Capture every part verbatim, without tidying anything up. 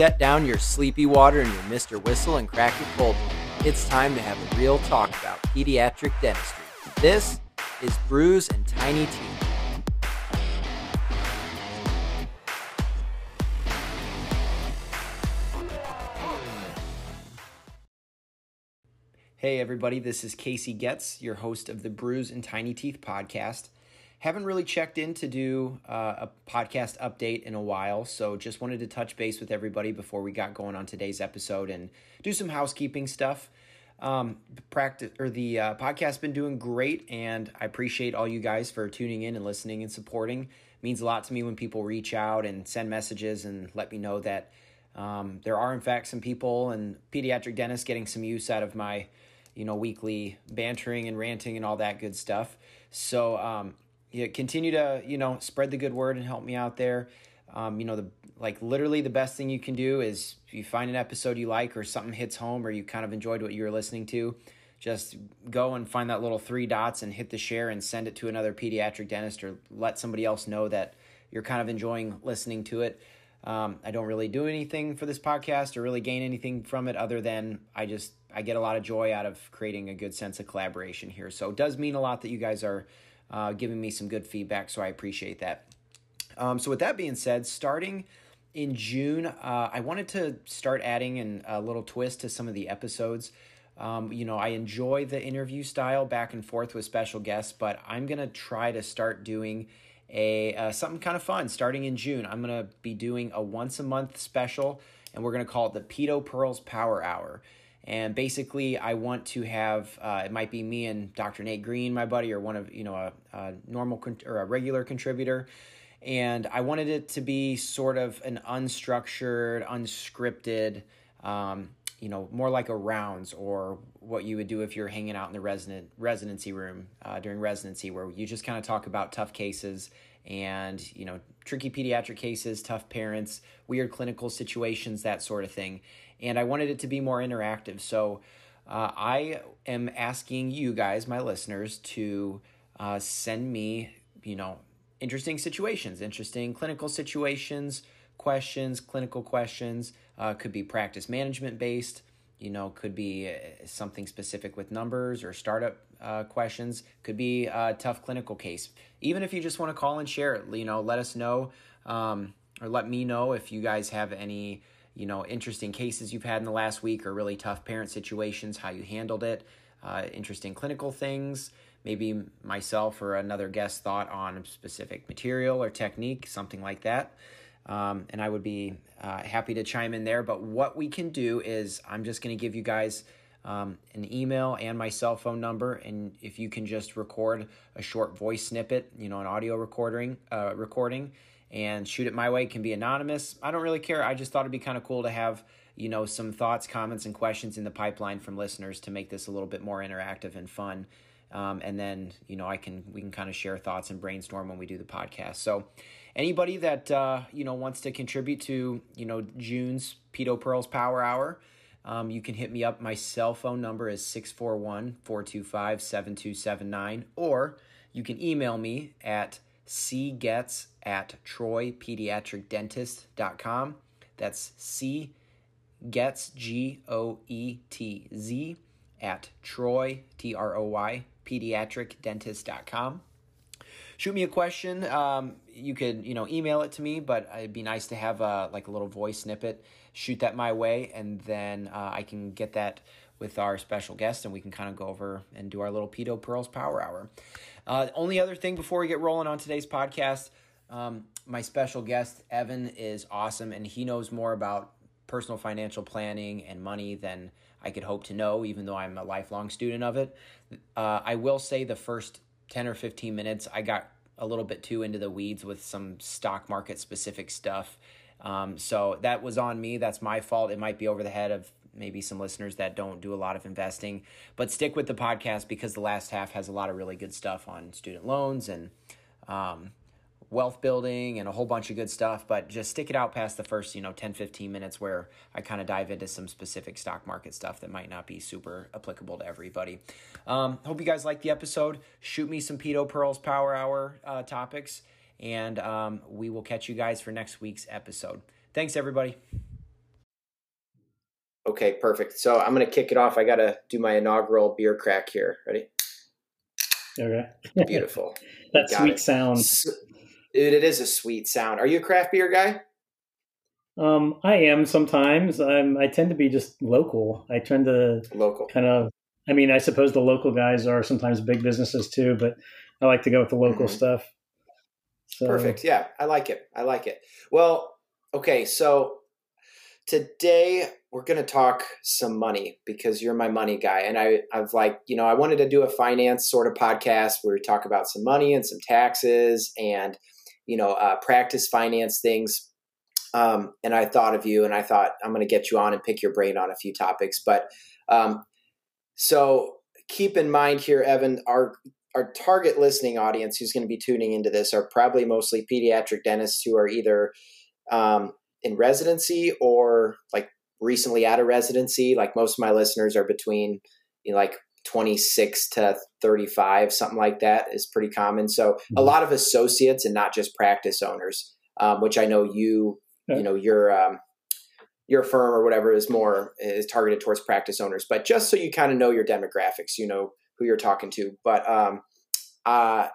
set down your sleepy water and your Mister Whistle and crack your cold one. It's time to have a real talk about pediatric dentistry. This is Bruise and Tiny Teeth. Hey everybody, this is Casey Goetz, your host of the Bruise and Tiny Teeth podcast. Haven't really checked in to do uh, a podcast update in a while, so just wanted to touch base with everybody before we got going on today's episode and do some housekeeping stuff. Um, practice or the uh, podcast's been doing great, and I appreciate all you guys for tuning in and listening and supporting. It means a lot to me when people reach out and send messages and let me know that um, there are in fact some people and pediatric dentists getting some use out of my, you know, weekly bantering and ranting and all that good stuff. So, um, yeah, continue to, you know, spread the good word and help me out there. Um, you know, the like literally the best thing you can do is if you find an episode you like or something hits home or you kind of enjoyed what you were listening to, just go and find that little three dots and hit the share and send it to another pediatric dentist or let somebody else know that you're kind of enjoying listening to it. Um, I don't really do anything for this podcast or really gain anything from it other than I just, I get a lot of joy out of creating a good sense of collaboration here. So it does mean a lot that you guys are Uh, giving me some good feedback, so I appreciate that. Um, so with that being said, starting in June, uh, I wanted to start adding in a little twist to some of the episodes. Um, you know, I enjoy the interview style back and forth with special guests, but I'm going to try to start doing a uh, something kind of fun starting in June. I'm going to be doing a once-a-month special, and we're going to call it the Pedo Pearls Power Hour. And basically, I want to have, uh, it might be me and Doctor Nate Green, my buddy, or one of, you know, a, a normal con- or a regular contributor. And I wanted it to be sort of an unstructured, unscripted, um, you know, more like a rounds or what you would do if you're hanging out in the resident residency room uh, during residency, where you just kind of talk about tough cases and, you know, tricky pediatric cases, tough parents, weird clinical situations, that sort of thing. And I wanted it to be more interactive. So uh, I am asking you guys, my listeners, to uh, send me, you know, interesting situations, interesting clinical situations, questions, clinical questions, uh, could be practice management based, you know, could be something specific with numbers or startup uh, questions, could be a tough clinical case. Even if you just want to call and share it, you know, let us know um, or let me know if you guys have any, you know, interesting cases you've had in the last week or really tough parent situations, how you handled it, uh, interesting clinical things, maybe myself or another guest thought on a specific material or technique, something like that. Um, and I would be uh, happy to chime in there. But what we can do is I'm just going to give you guys um, an email and my cell phone number. And if you can just record a short voice snippet, you know, an audio recording, uh, recording, and shoot it my way. It can be anonymous. I don't really care. I just thought it'd be kind of cool to have, you know, some thoughts, comments, and questions in the pipeline from listeners to make this a little bit more interactive and fun. Um, and then, you know, I can, we can kind of share thoughts and brainstorm when we do the podcast. So anybody that, uh, you know, wants to contribute to, you know, June's Pedo Pearls Power Hour, um, you can hit me up. My cell phone number is six four one, four two five, seven two seven nine, or you can email me at cgetz at troy pediatric dentist dot com. That's cgetz, G O E T Z, at troy, T R O Y, pediatric dentist dot com. Shoot me a question. Um, you could, you know, email it to me, but it'd be nice to have a, like a little voice snippet. Shoot that my way, and then uh, I can get that with our special guest, and we can kind of go over and do our little Pedo Pearls Power Hour. Uh, only other thing before we get rolling on today's podcast, um, my special guest, Evan, is awesome, and he knows more about personal financial planning and money than I could hope to know, even though I'm a lifelong student of it. Uh, I will say the first ten or fifteen minutes, I got a little bit too into the weeds with some stock market specific stuff. Um, so that was on me. That's my fault. It might be over the head of maybe some listeners that don't do a lot of investing, but stick with the podcast because the last half has a lot of really good stuff on student loans and um, wealth building and a whole bunch of good stuff. But just stick it out past the first, you know, ten, fifteen minutes where I kind of dive into some specific stock market stuff that might not be super applicable to everybody. Um, hope you guys liked the episode. Shoot me some Pedo Pearls Power Hour uh, topics, and um, we will catch you guys for next week's episode. Thanks, everybody. Okay, perfect. So I'm going to kick it off. I got to do my inaugural beer crack here. Ready? Okay. Beautiful. That sweet it. sound. Dude, it is a sweet sound. Are you a craft beer guy? Um, I am sometimes. I'm, I tend to be just local. I tend to local. kind of, I mean, I suppose the local guys are sometimes big businesses too, but I like to go with the local mm-hmm. stuff. So. Perfect. Yeah, I like it. I like it. Well, okay. So today we're going to talk some money because you're my money guy. And I, I've like, you know, I wanted to do a finance sort of podcast where we talk about some money and some taxes and, you know, uh, practice finance things. Um, and I thought of you and I thought I'm going to get you on and pick your brain on a few topics. But um, so keep in mind here, Evan, our Our target listening audience who's going to be tuning into this are probably mostly pediatric dentists who are either um, in residency or like recently out of residency. Like most of my listeners are between you know, like twenty-six to thirty-five, something like that is pretty common. So a lot of associates and not just practice owners, um, which I know you, you know, your um, your firm or whatever is more is targeted towards practice owners. But just so you kind of know your demographics, you know, who you're talking to, but um, uh,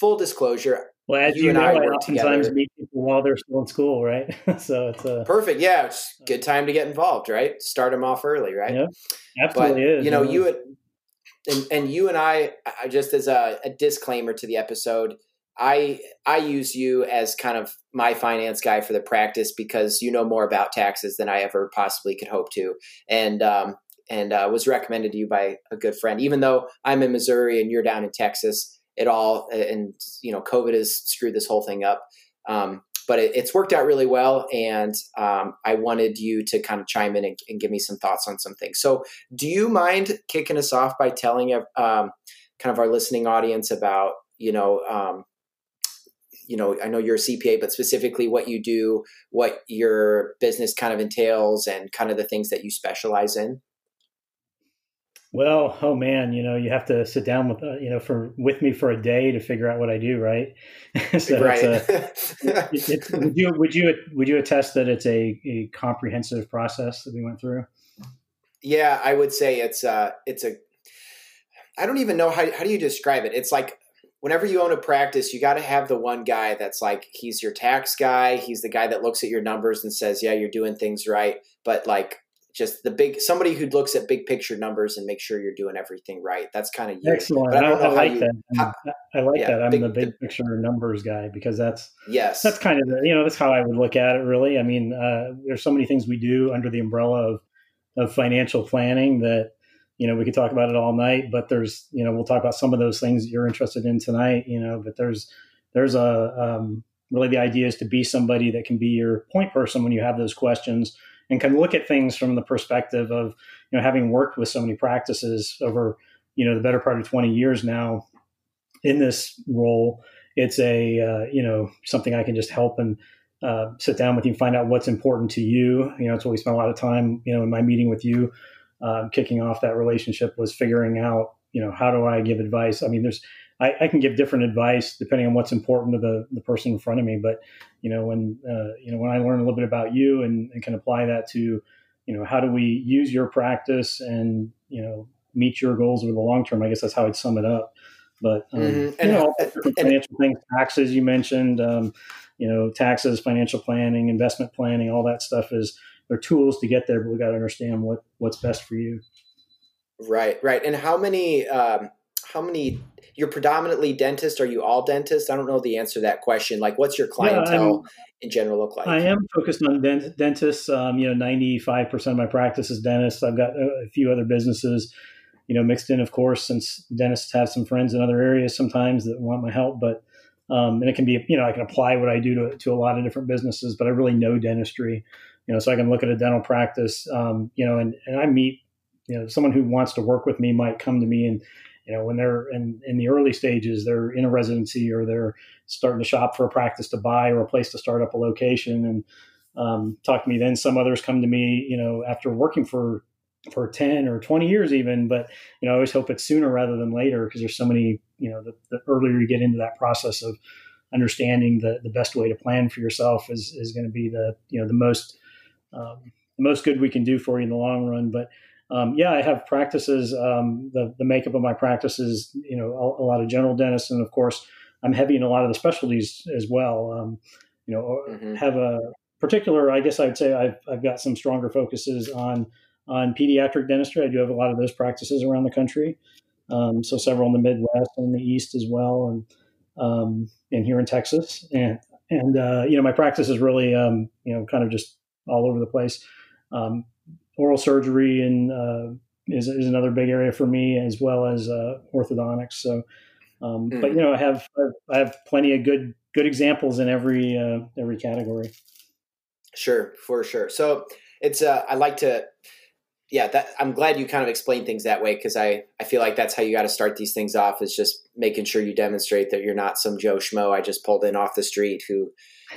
full disclosure. Well, as you, you know, and I, I oftentimes meet people while they're still in school, right? so it's a perfect, yeah, it's a good time to get involved, right? Start them off early, right? Yeah, absolutely. But, is, you know, yeah. you and, and and you and I, I just as a, a disclaimer to the episode, I I use you as kind of my finance guy for the practice because you know more about taxes than I ever possibly could hope to, and um. and uh, was recommended to you by a good friend, even though I'm in Missouri and you're down in Texas, it all, and you know, COVID has screwed this whole thing up. Um, but it, it's worked out really well. And um, I wanted you to kind of chime in and, and give me some thoughts on some things. So do you mind kicking us off by telling um, kind of our listening audience about, you know, um, you know, I know you're a C P A, but specifically what you do, what your business kind of entails and kind of the things that you specialize in? Well, oh man, you know, you have to sit down with, uh, you know, for with me for a day to figure out what I do, right? so right. It's a, it, it's, would you would you would you attest that it's a, a comprehensive process that we went through? Yeah, I would say it's uh it's a. I don't even know how how do you describe it. It's like whenever you own a practice, you got to have the one guy that's like he's your tax guy, he's the guy that looks at your numbers and says, yeah, you're doing things right, but like. Just the big somebody who looks at big picture numbers and make sure you're doing everything right. That's kind of you. Excellent. I, I like you, that. How, I like yeah, that. I'm big, the big picture numbers guy because that's yes. That's kind of the, you know that's how I would look at it. Really, I mean, uh, there's so many things we do under the umbrella of of financial planning that you know we could talk about it all night. But there's you know we'll talk about some of those things that you're interested in tonight. You know, but there's there's a um, really the idea is to be somebody that can be your point person when you have those questions. And can look at things from the perspective of, you know, having worked with so many practices over, you know, the better part of twenty years now in this role, it's a, uh, you know, something I can just help and uh, sit down with you, find out what's important to you. You know, it's what we spent a lot of time, you know, in my meeting with you, uh, kicking off that relationship was figuring out, you know, how do I give advice? I mean, there's, I, I can give different advice depending on what's important to the, the person in front of me. But, you know, when, uh, you know, when I learn a little bit about you and, and can apply that to, you know, how do we use your practice and, you know, meet your goals over the long term, I guess that's how I'd sum it up. But, um, mm-hmm. and, you know, all different financial things, taxes, you mentioned, um, you know, taxes, financial planning, investment planning, all that stuff is, they're tools to get there, but we got to understand what, what's best for you. Right. Right. And how many, um, how many, you're predominantly dentist. Are you all dentists? I don't know the answer to that question. Like what's your clientele yeah, in general look like? I am focused on dent- dentists. Um, you know, ninety-five percent of my practice is dentists. I've got a few other businesses, you know, mixed in, of course, since dentists have some friends in other areas sometimes that want my help, but, um, and it can be, you know, I can apply what I do to, to a lot of different businesses, but I really know dentistry, you know, so I can look at a dental practice, um, you know, and, and I meet, you know, someone who wants to work with me might come to me and, you know, when they're in, in the early stages, they're in a residency or they're starting to shop for a practice to buy or a place to start up a location and um, talk to me. Then some others come to me, you know, after working for for ten or twenty years even. But, you know, I always hope it's sooner rather than later because there's so many, you know, the, the earlier you get into that process of understanding the, the best way to plan for yourself is, is going to be the, you know, the most um, the most good we can do for you in the long run. But um, yeah, I have practices, um, the, the makeup of my practices, you know, a, a lot of general dentists. And of course, I'm heavy in a lot of the specialties as well. Um, you know, mm-hmm. have a particular, I guess I'd say I've, I've got some stronger focuses on, on pediatric dentistry. I do have a lot of those practices around the country. Um, so several in the Midwest and the East as well. And, um, and here in Texas and, and, uh, you know, my practice is really, um, you know, kind of just all over the place. Um, oral surgery and, uh, is, is another big area for me, as well as, uh, orthodontics. So, um, mm. but you know, I have, I have plenty of good, good examples in every, uh, every category. Sure. For sure. So it's, uh, I like to, yeah, that, I'm glad you kind of explain things that way, because I, I feel like that's how you got to start these things off, is just making sure you demonstrate that you're not some Joe Schmo I just pulled in off the street who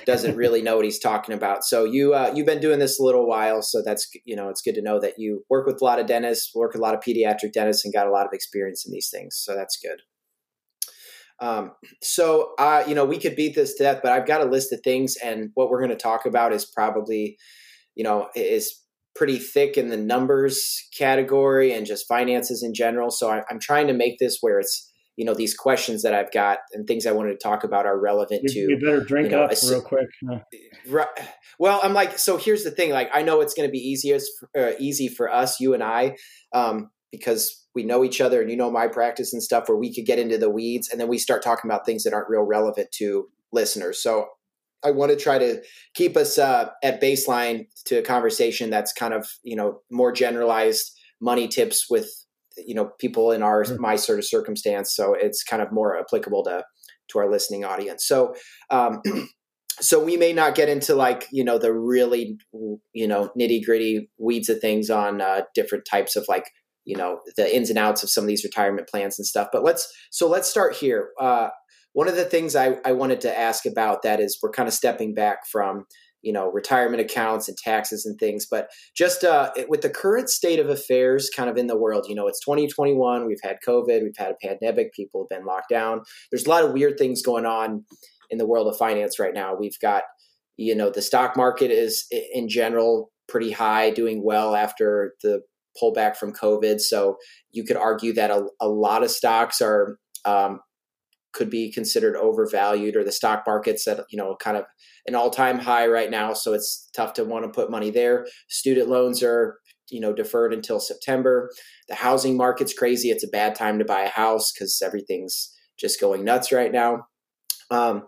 doesn't really know what he's talking about. So you, uh, you've been doing this a little while. So that's, you know, it's good to know that you work with a lot of dentists, work with a lot of pediatric dentists, and got a lot of experience in these things. So that's good. Um, so, uh, you know, we could beat this to death, but I've got a list of things, and what we're going to talk about is probably, you know, is pretty thick in the numbers category and just finances in general. So I, I'm trying to make this where it's, you know, these questions that I've got and things I wanted to talk about are relevant you, to. You better drink you know, up assi- real quick. No. Right. Well, I'm like, so here's the thing. Like, I know it's going to be easiest, uh, easy for us, you and I, um, because we know each other, and you know my practice and stuff, where we could get into the weeds, and then we start talking about things that aren't real relevant to listeners. So I want to try to keep us uh, at baseline to a conversation that's kind of, you know, more generalized money tips with, you know, people in our, mm-hmm. my sort of circumstance. So it's kind of more applicable to, to our listening audience. So, um, so we may not get into, like, you know, the really, you know, nitty gritty weeds of things on uh, different types of, like, you know, the ins and outs of some of these retirement plans and stuff, but let's, so let's start here. Uh, One of the things I, I wanted to ask about that is we're kind of stepping back from, you know, retirement accounts and taxes and things, but just uh, with the current state of affairs kind of in the world, you know, it's twenty twenty-one, we've had COVID, we've had a pandemic, people have been locked down. There's a lot of weird things going on in the world of finance right now. We've got, you know, the stock market is in general pretty high, doing well after the pullback from COVID. So you could argue that a, a lot of stocks are, um, could be considered overvalued, or the stock market's at, you know, kind of an all-time high right now. So it's tough to want to put money there. Student loans are, you know, deferred until September. The housing market's crazy. It's a bad time to buy a house because everything's just going nuts right now. Um,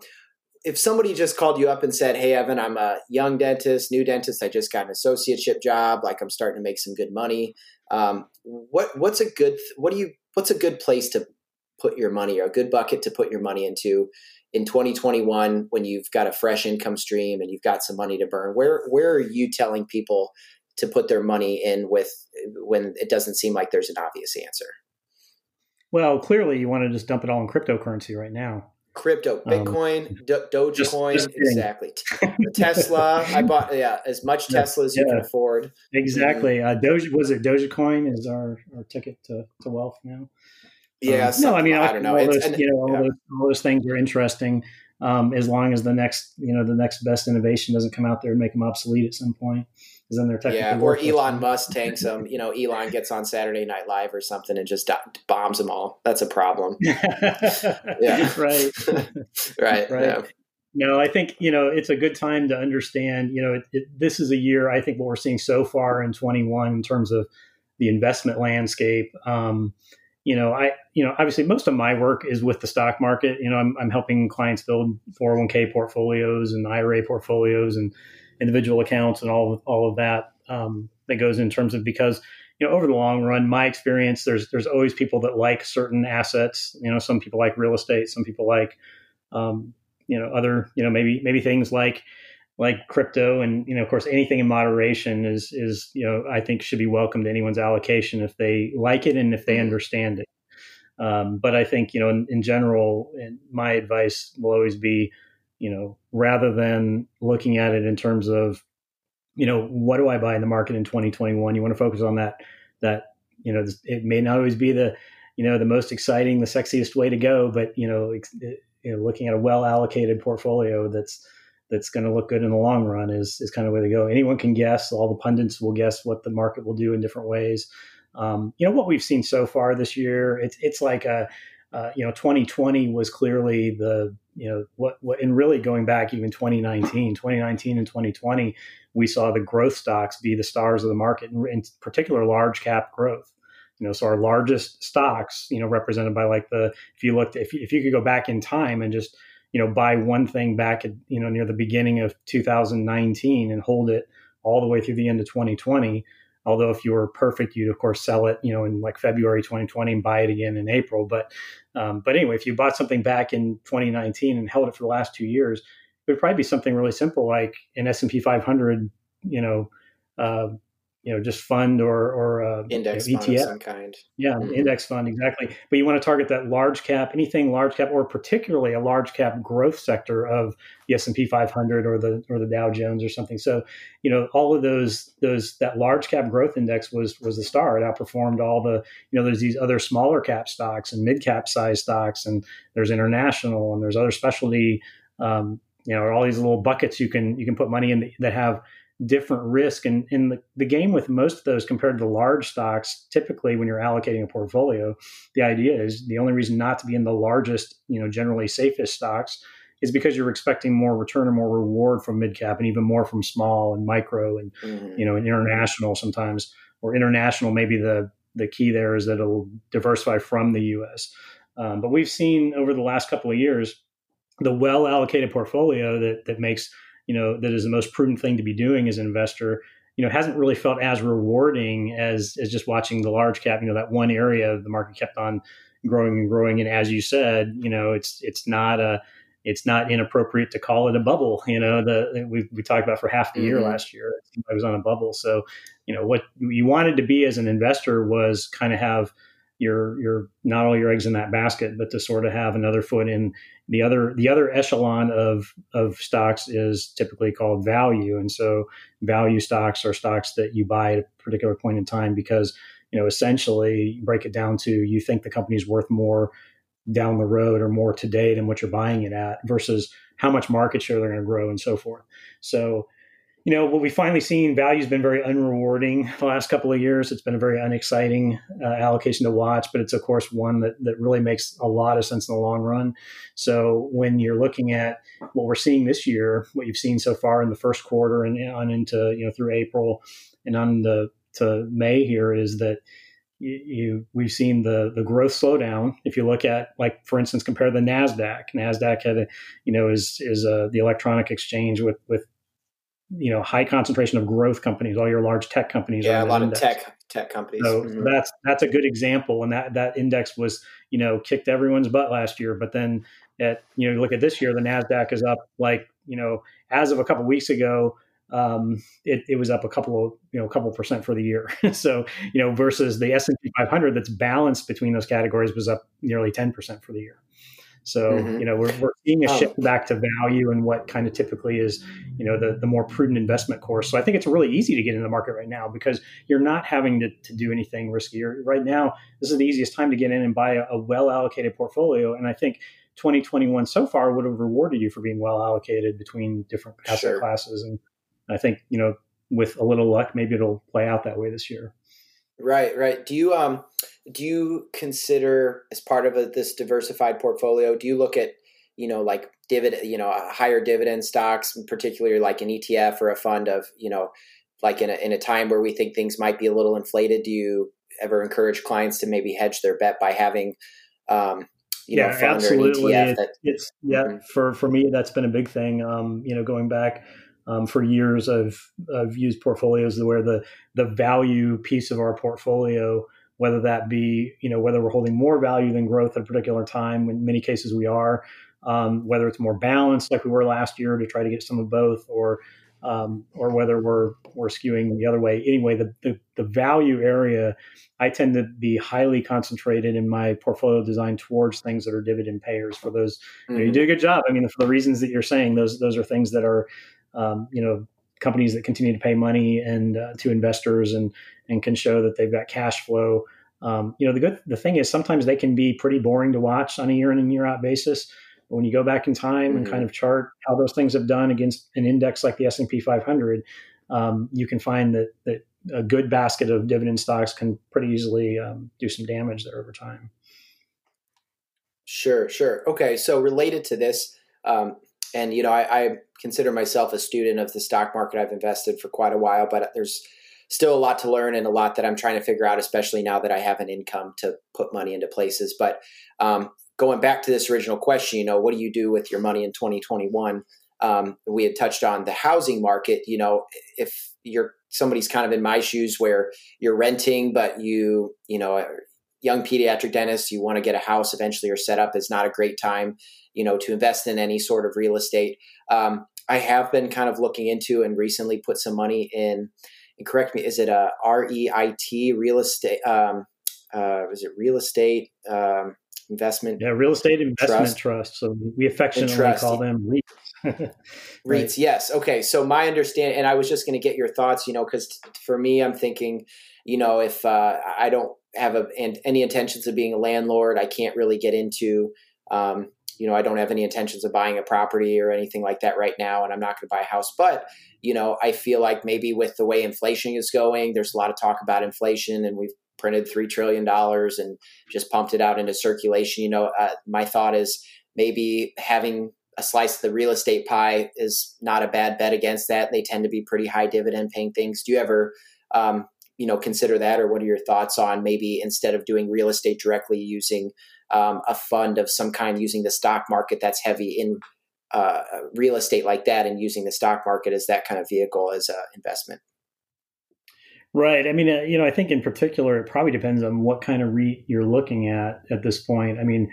if somebody just called you up and said, "Hey, Evan, I'm a young dentist, new dentist. I just got an associateship job. Like, I'm starting to make some good money." Um, what, what's a good, what do you, what's a good place to put your money, or a good bucket to put your money into in twenty twenty-one, when you've got a fresh income stream and you've got some money to burn? Where, where are you telling people to put their money in with, when it doesn't seem like there's an obvious answer? Well, clearly you want to just dump it all in cryptocurrency right now. Crypto, Bitcoin, um, Do- Dogecoin, just, just exactly. Tesla, I bought yeah as much Tesla as yeah, you can afford. Exactly. Uh, Doge was it Dogecoin is our, our ticket to, to wealth now. Yeah. Um, no, I mean, I, I don't know. All those, and, you know, all, yeah. those, all those things are interesting, um, as long as the next, you know, the next best innovation doesn't come out there and make them obsolete at some point. Because then they're technically yeah, or Elon them. Musk tanks them. You know, Elon gets on Saturday Night Live or something and just bombs them all. That's a problem. yeah. Right. right. Right. Yeah. No, I think, you know, it's a good time to understand, you know, it, it, this is a year, I think what we're seeing so far in twenty-one in terms of the investment landscape. Um, You know, I, you know, obviously most of my work is with the stock market. You know, I'm, I'm helping clients build four oh one k portfolios and I R A portfolios and individual accounts and all of, all of that um, that goes in terms of, because, you know, over the long run, my experience, there's, there's always people that like certain assets. You know, some people like real estate, some people like, um, you know, other, you know, maybe, maybe things like, like crypto. And, you know, of course, anything in moderation is, is, you know, I think should be welcome to anyone's allocation if they like it and if they understand it. Um, but I think, you know, in, in general, and my advice will always be, you know, rather than looking at it in terms of, you know, what do I buy in the market in twenty twenty-one? You want to focus on that, that, you know, it may not always be the, you know, the most exciting, the sexiest way to go, but, you know, it, you know looking at a well allocated portfolio that's, that's going to look good in the long run is, is kind of the way to go. Anyone can guess. All the pundits will guess what the market will do in different ways. Um, you know, what we've seen so far this year, it's, it's like, a, uh, you know, twenty twenty was clearly the, you know, what, what, and really going back even twenty nineteen and twenty twenty, we saw the growth stocks be the stars of the market, and in particular, large cap growth. You know, so our largest stocks, you know, represented by like the, if you looked, if you, if you could go back in time and just, you know, buy one thing back at, you know, near the beginning of two thousand nineteen and hold it all the way through the end of twenty twenty. Although if you were perfect, you'd of course sell it, you know, in like February twenty twenty and buy it again in April. But, um, but anyway, if you bought something back in twenty nineteen and held it for the last two years, it would probably be something really simple, like an S and P five hundred, you know, uh, you know, just fund or, or uh, index you know, E T F fund of some kind. Yeah, mm-hmm. Index fund, exactly. But you want to target that large cap, anything large cap, or particularly a large cap growth sector of the S and P five hundred or the or the Dow Jones or something. So, you know, all of those those that large cap growth index was was the star. It outperformed all the, you know, there's these other smaller cap stocks and mid cap size stocks, and there's international and there's other specialty, um, you know, all these little buckets you can you can put money in that have different risk. And in the, the game with most of those compared to large stocks, typically when you're allocating a portfolio, the idea is the only reason not to be in the largest, you know, generally safest stocks is because you're expecting more return or more reward from mid-cap and even more from small and micro and, mm-hmm. you know, and international sometimes, or international, maybe the, the key there is that it'll diversify from the U S. Um, but we've seen over the last couple of years, the well-allocated portfolio that that makes you know, that is the most prudent thing to be doing as an investor, you know, hasn't really felt as rewarding as, as just watching the large cap. You know, that one area of the market kept on growing and growing. And as you said, you know, it's, it's not a, it's not inappropriate to call it a bubble. You know, the, we, we talked about for half the year mm-hmm. last year, I was on a bubble. So, you know, what you wanted to be as an investor was kind of have your, your, not all your eggs in that basket, but to sort of have another foot in. The other the other echelon of of stocks is typically called value. And so value stocks are stocks that you buy at a particular point in time because, you know, essentially you break it down to you think the company's worth more down the road or more today than what you're buying it at versus how much market share they're going to grow and so forth. So, you know, what we've finally seen, value has been very unrewarding the last couple of years. It's been a very unexciting uh, allocation to watch, but it's, of course, one that, that really makes a lot of sense in the long run. So when you're looking at what we're seeing this year, what you've seen so far in the first quarter and on into, you know, through April and on the, to May here is that you, you we've seen the the growth slowdown. If you look at, like, for instance, compare the NASDAQ. NASDAQ had, a, you know, is is a, the electronic exchange with with you know, high concentration of growth companies, all your large tech companies. Yeah, a lot of tech tech companies. So mm-hmm. that's that's a good example. And that that index was, you know, kicked everyone's butt last year. But then at, you know, you look at this year, the NASDAQ is up like, you know, as of a couple of weeks ago, um, it, it was up a couple of, you know, a couple percent for the year. So, you know, versus the S and P five hundred that's balanced between those categories was up nearly ten percent for the year. So, mm-hmm. you know, we're, we're seeing a shift back to value and what kind of typically is, you know, the, the more prudent investment course. So I think it's really easy to get in the market right now because you're not having to, to do anything risky. Right now, this is the easiest time to get in and buy a, a well-allocated portfolio. And I think twenty twenty-one so far would have rewarded you for being well-allocated between different asset sure. classes. And I think, you know, with a little luck, maybe it'll play out that way this year. Right, right. Do you um do you consider as part of a, this diversified portfolio? Do you look at you know like dividend, you know, higher dividend stocks, particularly like an E T F or a fund of you know like in a in a time where we think things might be a little inflated? Do you ever encourage clients to maybe hedge their bet by having um you yeah, know fund absolutely. Or an E T F? That, it's, it's yeah mm-hmm. for for me that's been a big thing. Um, you know, going back. Um, for years, I've, I've used portfolios where the the value piece of our portfolio, whether that be, you know, whether we're holding more value than growth at a particular time, in many cases we are, um, whether it's more balanced like we were last year to try to get some of both, or um, or whether we're we're skewing the other way. Anyway, the, the the value area, I tend to be highly concentrated in my portfolio design towards things that are dividend payers. For those, mm-hmm. you know, you do a good job. I mean, for the reasons that you're saying, those those are things that are Um, you know, companies that continue to pay money and uh, to investors and and can show that they've got cash flow. Um, you know, the good the thing is sometimes they can be pretty boring to watch on a year in and year out basis. When you go back in time mm-hmm. and kind of chart how those things have done against an index like the S and P five hundred, um, you can find that, that a good basket of dividend stocks can pretty easily um, do some damage there over time. Sure, sure. Okay, so related to this, um, and you know, I, I consider myself a student of the stock market. I've invested for quite a while, but there's still a lot to learn and a lot that I'm trying to figure out, especially now that I have an income to put money into places. But um, going back to this original question, you know, what do you do with your money in twenty twenty-one? Um, we had touched on the housing market. You know, if you're somebody's kind of in my shoes where you're renting, but you, you know, young pediatric dentist, you want to get a house eventually or set up, is not a great time, you know, to invest in any sort of real estate. Um, I have been kind of looking into and recently put some money in, and correct me, is it a R E I T real estate? Um, uh, is it real estate um, investment? Yeah, real estate investment trust. trust so we affectionately trust, call them REITs. Right. REITs, yes. Okay. So my understanding, and I was just going to get your thoughts, you know, because t- for me, I'm thinking, you know, if uh, I don't have a, and any intentions of being a landlord, I can't really get into, um, you know, I don't have any intentions of buying a property or anything like that right now, and I'm not going to buy a house. But, you know, I feel like maybe with the way inflation is going, there's a lot of talk about inflation, and we've printed three trillion dollars and just pumped it out into circulation. You know, uh, my thought is maybe having a slice of the real estate pie is not a bad bet against that. They tend to be pretty high dividend paying things. Do you ever, um, you know, consider that, or what are your thoughts on maybe instead of doing real estate directly, using um, a fund of some kind, using the stock market that's heavy in uh, real estate like that, and using the stock market as that kind of vehicle as an investment? Right. I mean, uh, you know, I think in particular, it probably depends on what kind of REIT you're looking at at this point. I mean,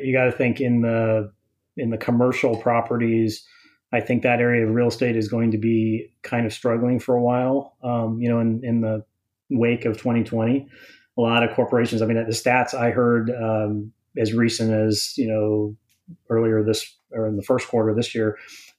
you got to think in the in the commercial properties. I think that area of real estate is going to be kind of struggling for a while, um, you know, in, in the wake of twenty twenty. A lot of corporations, I mean, the stats I heard um, as recent as, you know, earlier this or in the first quarter of this year,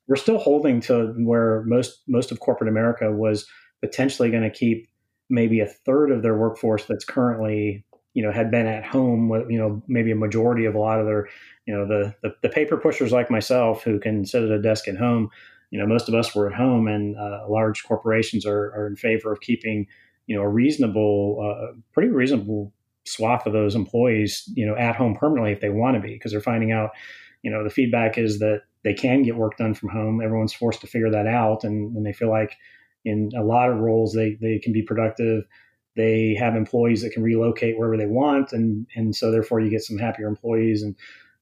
we're still holding to where most most of corporate America was potentially going to keep maybe a third of their workforce that's currently, you know, had been at home with, you know, maybe a majority of a lot of their, you know, the, the, the paper pushers like myself who can sit at a desk at home. You know, most of us were at home, and uh, large corporations are, are in favor of keeping, you know, a reasonable, uh, pretty reasonable swath of those employees, you know, at home permanently if they want to be, because they're finding out, you know, the feedback is that they can get work done from home. Everyone's forced to figure that out. And, and they feel like in a lot of roles, they, they can be productive. They have employees that can relocate wherever they want. And, and so therefore you get some happier employees. And,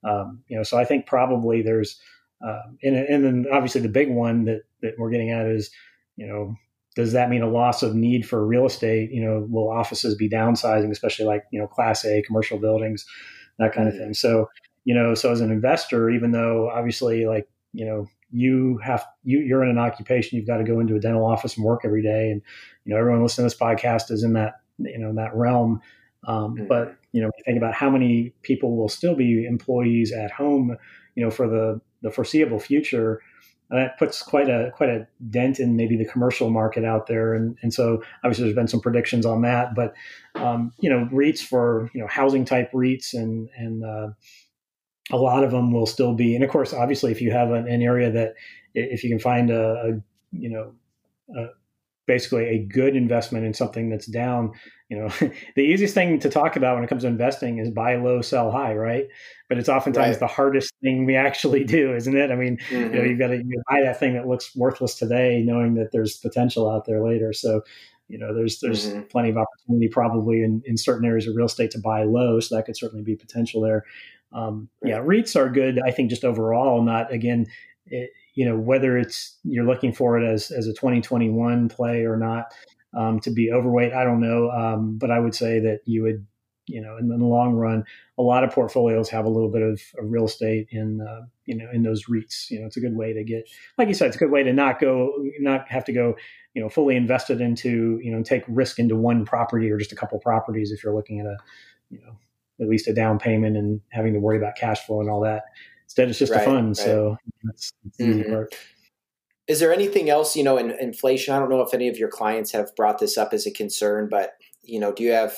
um, you know, so I think probably there's, uh, and, and then obviously the big one that, that we're getting at is, you know, does that mean a loss of need for real estate? You know, will offices be downsizing, especially like, you know, class A commercial buildings, that kind mm-hmm. of thing. So, you know, so as an investor, even though obviously like, you know, you have, you, you're in an occupation, you've got to go into a dental office and work every day. And, you know, everyone listening to this podcast is in that, you know, in that realm. Um, mm-hmm. But, you know, when you think about how many people will still be employees at home, you know, for the, the foreseeable future, uh, that puts quite a, quite a dent in maybe the commercial market out there. And, and so obviously there's been some predictions on that, but, um, you know, REITs for, you know, housing type REITs and, and, uh, a lot of them will still be. And of course, obviously, if you have an, an area that if you can find a, a you know, a, basically a good investment in something that's down, you know, the easiest thing to talk about when it comes to investing is buy low, sell high. Right. But it's oftentimes right. the hardest thing we actually do, isn't it? I mean, mm-hmm. you know, you've got to you buy that thing that looks worthless today, knowing that there's potential out there later. So, you know, there's, there's mm-hmm. plenty of opportunity probably in, in certain areas of real estate to buy low. So that could certainly be potential there. Um, yeah, REITs are good. I think just overall, not again, it, you know, whether it's you're looking for it as as a twenty twenty-one play or not um, to be overweight, I don't know. Um, but I would say that you would, you know, in the long run, a lot of portfolios have a little bit of, of real estate in, uh, you know, in those REITs. You know, it's a good way to get, like you said, it's a good way to not go, not have to go, you know, fully invested into, you know, take risk into one property or just a couple properties if you're looking at a, you know, at least a down payment and having to worry about cash flow and all that. Instead, it's just right, a fund. Right. So that's, that's mm-hmm. easy work. Is there anything else, you know, in inflation? I don't know if any of your clients have brought this up as a concern, but, you know, do you have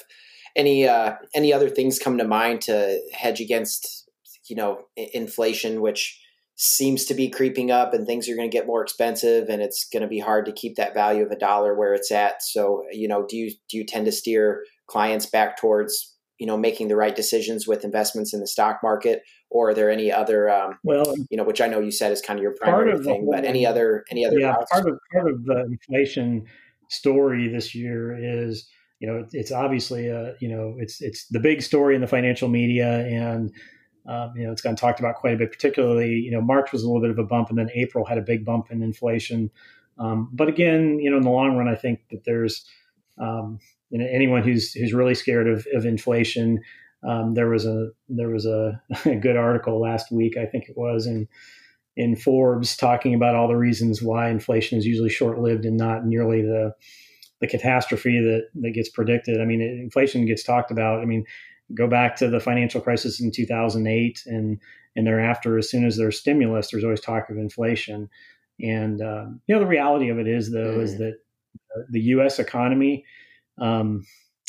any, uh, any other things come to mind to hedge against you know, inflation, which seems to be creeping up, and things are going to get more expensive, and it's going to be hard to keep that value of a dollar where it's at. So, you know, do you, do you tend to steer clients back towards, you know, making the right decisions with investments in the stock market, or are there any other, um, well, you know, which I know you said is kind of your primary of thing, whole, but any other, any other, yeah, part of, part of the inflation story this year is, you know, it's obviously a, you know, it's, it's the big story in the financial media, and, Um, you know, it's gotten talked about quite a bit, particularly, you know, March was a little bit of a bump, and then April had a big bump in inflation. Um, but again, you know, in the long run, I think that there's, um, you know, anyone who's, who's really scared of, of inflation. Um, there was a, there was a, a good article last week, I think it was in, in Forbes, talking about all the reasons why inflation is usually short-lived and not nearly the, the catastrophe that, that gets predicted. I mean, it, inflation gets talked about. I mean, go back to the financial crisis in two thousand eight, and and thereafter, as soon as there's stimulus, there's always talk of inflation. And uh, you know, the reality of it is, though, mm. is that the U S economy, um,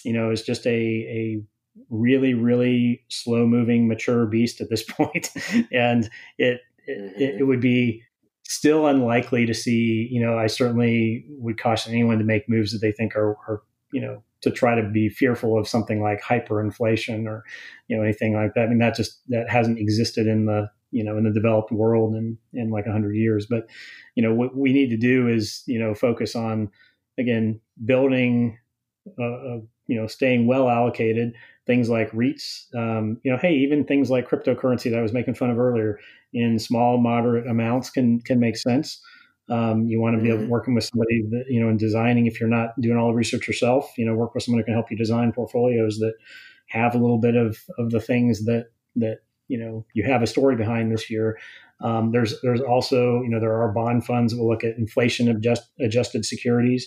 you know, is just a a really really slow moving mature beast at this point, and it, mm-hmm. it it would be still unlikely to see. You know, I certainly would caution anyone to make moves that they think are, are you know, to try to be fearful of something like hyperinflation or, you know, anything like that. I mean, that just, that hasn't existed in the, you know, in the developed world in, in like a hundred years. But, you know, what we need to do is, you know, focus on, again, building, uh, uh, you know, staying well allocated, things like REITs, um, you know, hey, even things like cryptocurrency that I was making fun of earlier, in small, moderate amounts can, can make sense. Um, you want to be able, working with somebody that, you know, in designing, if you're not doing all the research yourself, you know, work with someone who can help you design portfolios that have a little bit of, of the things that, that, you know, you have a story behind this year. Um, there's, there's also, you know, there are bond funds that will look at inflation adjust, adjusted securities.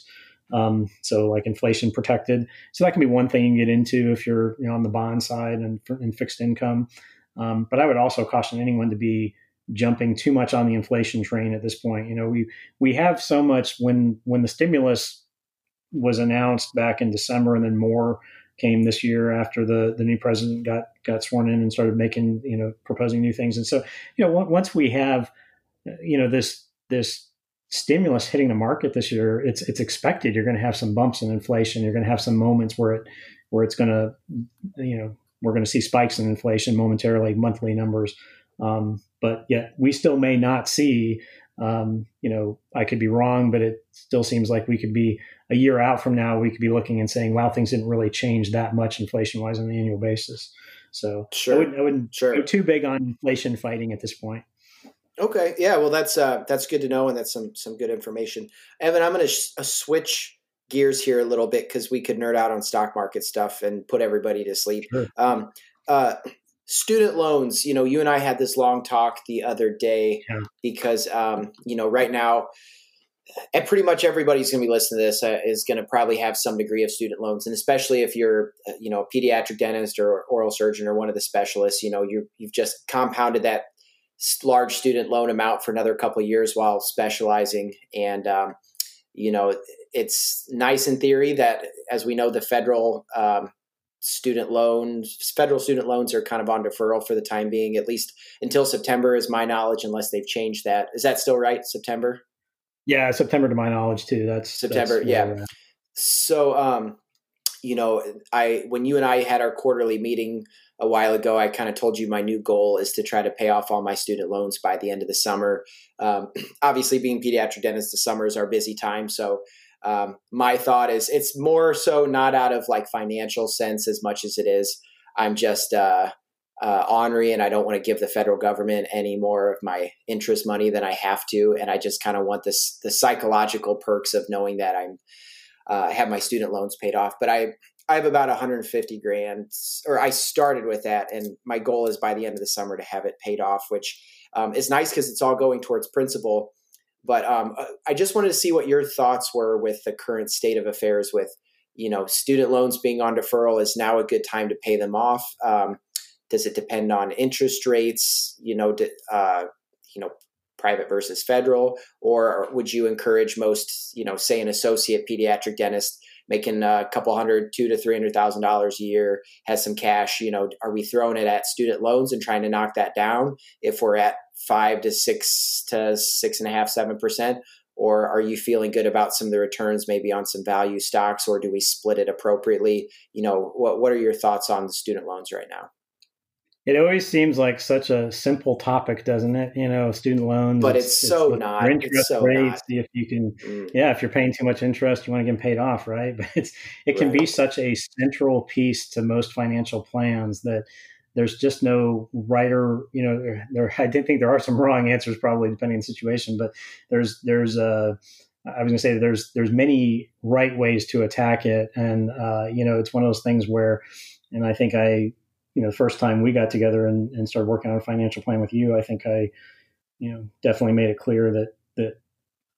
Um, so like inflation protected. So that can be one thing you can get into if you're, you know, on the bond side and in fixed income. Um, but I would also caution anyone to be jumping too much on the inflation train at this point. You know, we, we have so much when, when the stimulus was announced back in December, and then more came this year after the, the new president got, got sworn in and started making, you know, proposing new things. And so, you know, once we have, you know, this, this stimulus hitting the market this year, it's, it's expected you're going to have some bumps in inflation. You're going to have some moments where it, where it's going to, you know, we're going to see spikes in inflation momentarily, monthly numbers. Um, but yet we still may not see, um, you know, I could be wrong, but it still seems like we could be a year out from now, we could be looking and saying, wow, things didn't really change that much inflation wise on an annual basis. So sure. I wouldn't, I wouldn't sure. go too big on inflation fighting at this point. Okay. Yeah. Well, that's, uh, that's good to know. And that's some, some good information. Evan, I'm going to sh- switch gears here a little bit, cause we could nerd out on stock market stuff and put everybody to sleep. Sure. Um, uh, Student loans, you know, you and I had this long talk the other day yeah. because, um, you know, right now, and pretty much everybody's going to be listening to this uh, is going to probably have some degree of student loans. And especially if you're, you know, a pediatric dentist or oral surgeon or one of the specialists, you know, you you've just compounded that large student loan amount for another couple of years while specializing. And, um, you know, it's nice in theory that, as we know, the federal, um, student loans, federal student loans are kind of on deferral for the time being, at least until September is my knowledge, unless they've changed that. Is that still right? September? Yeah. September to my knowledge too. That's September. That's, yeah. yeah. So, um, you know, I, when you and I had our quarterly meeting a while ago, I kind of told you my new goal is to try to pay off all my student loans by the end of the summer. Um, obviously being pediatric dentist, the summer is our busy time. So, Um, my thought is it's more so not out of like financial sense as much as it is. I'm just uh, uh, ornery, and I don't want to give the federal government any more of my interest money than I have to. And I just kind of want this, the psychological perks of knowing that I'm uh, have my student loans paid off. But I, I have about one hundred fifty grand, or I started with that. And my goal is by the end of the summer to have it paid off, which um, is nice because it's all going towards principal. But um, I just wanted to see what your thoughts were with the current state of affairs with, you know, student loans being on deferral. Is now a good time to pay them off? Um, does it depend on interest rates, you know, uh, you know, private versus federal? Or would you encourage most, you know, say an associate pediatric dentist making a couple hundred, two to three hundred thousand dollars a year, has some cash, you know, are we throwing it at student loans and trying to knock that down if we're at five to six to six and a half, seven percent? Or are you feeling good about some of the returns maybe on some value stocks, or do we split it appropriately? You know, what what are your thoughts on the student loans right now? It always seems like such a simple topic, doesn't it? You know, student loans. But it's, it's so it's not. Interest so rates. Not. If you can, mm. yeah, if you're paying too much interest, you want to get paid off, right? But it's it can right. be such a central piece to most financial plans that there's just no right or, you know, there, there I didn't think there are some wrong answers probably depending on the situation, but there's there's a. I was going to say there's there's many right ways to attack it, and uh, you know, it's one of those things where, and I think I. you know, the first time we got together and, and started working on a financial plan with you, I think I, you know, definitely made it clear that, that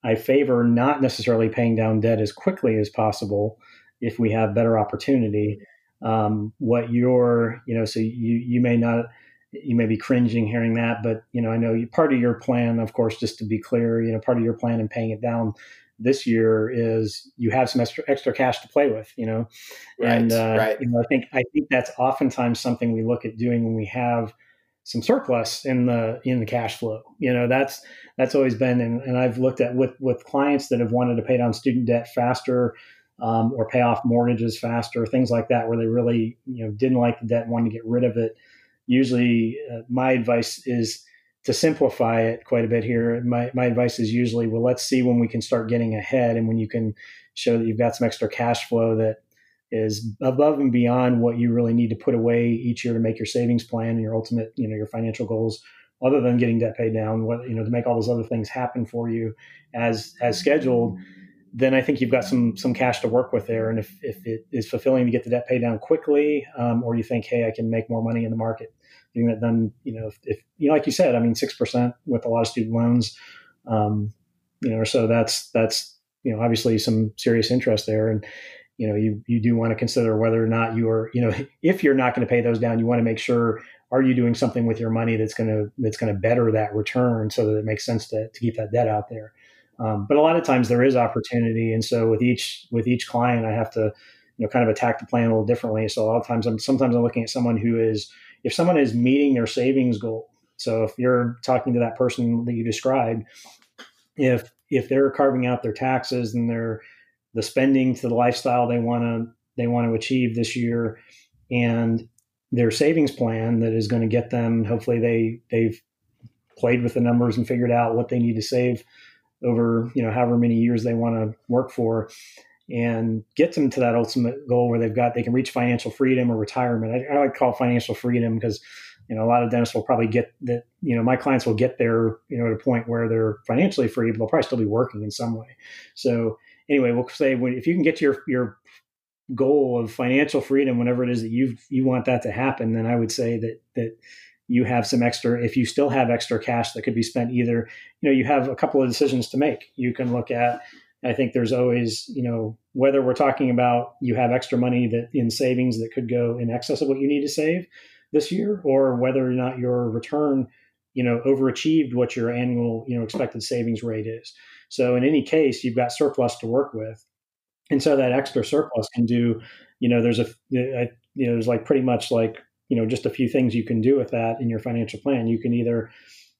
I favor not necessarily paying down debt as quickly as possible if we have better opportunity. Um, what you're, you know, so you, you may not, you may be cringing hearing that, but, you know, I know you, part of your plan, of course, just to be clear, you know, part of your plan in paying it down this year is you have some extra, extra cash to play with, you know, right, and uh, right. you know, I think I think that's oftentimes something we look at doing when we have some surplus in the in the cash flow. You know, that's that's always been, and, and I've looked at with with clients that have wanted to pay down student debt faster, um, or pay off mortgages faster, things like that, where they really you know didn't like the debt and wanted to get rid of it. Usually, uh, my advice is. To simplify it quite a bit here, my, my advice is usually, well, let's see when we can start getting ahead and when you can show that you've got some extra cash flow that is above and beyond what you really need to put away each year to make your savings plan and your ultimate, you know, your financial goals, other than getting debt paid down, what, you know, to make all those other things happen for you as as scheduled, then I think you've got some some cash to work with there. And if, if it is fulfilling to get the debt paid down quickly, um, or you think, hey, I can make more money in the market. Getting that done, you know, if, if you know, like you said, I mean, six percent with a lot of student loans, um, you know, so that's that's you know, obviously some serious interest there, and you know, you you do want to consider whether or not you are, you know, if you're not going to pay those down, you want to make sure are you doing something with your money that's going to that's going to better that return so that it makes sense to to keep that debt out there. Um, but a lot of times there is opportunity, and so with each with each client, I have to you know kind of attack the plan a little differently. So a lot of times, I'm sometimes I'm looking at someone who is. If someone is meeting their savings goal, so if you're talking to that person that you described, if if they're carving out their taxes and they're the spending to the lifestyle they want to they want to achieve this year, and their savings plan that is going to get them, hopefully they they've played with the numbers and figured out what they need to save over you know however many years they want to work for. And get them to that ultimate goal where they've got, they can reach financial freedom or retirement. I, I like to call it financial freedom because, you know, a lot of dentists will probably get that, you know, my clients will get there, you know, at a point where they're financially free, but they'll probably still be working in some way. So anyway, we'll say when, if you can get to your, your goal of financial freedom, whenever it is that you you want that to happen, then I would say that, that you have some extra, if you still have extra cash that could be spent either, you know, you have a couple of decisions to make. You can look at, I think there's always, you know, whether we're talking about you have extra money that in savings that could go in excess of what you need to save this year, or whether or not your return, you know, overachieved what your annual, you know, expected savings rate is. So in any case, you've got surplus to work with. And so that extra surplus can do, you know, there's a, you know, there's like pretty much like, you know, just a few things you can do with that in your financial plan. You can either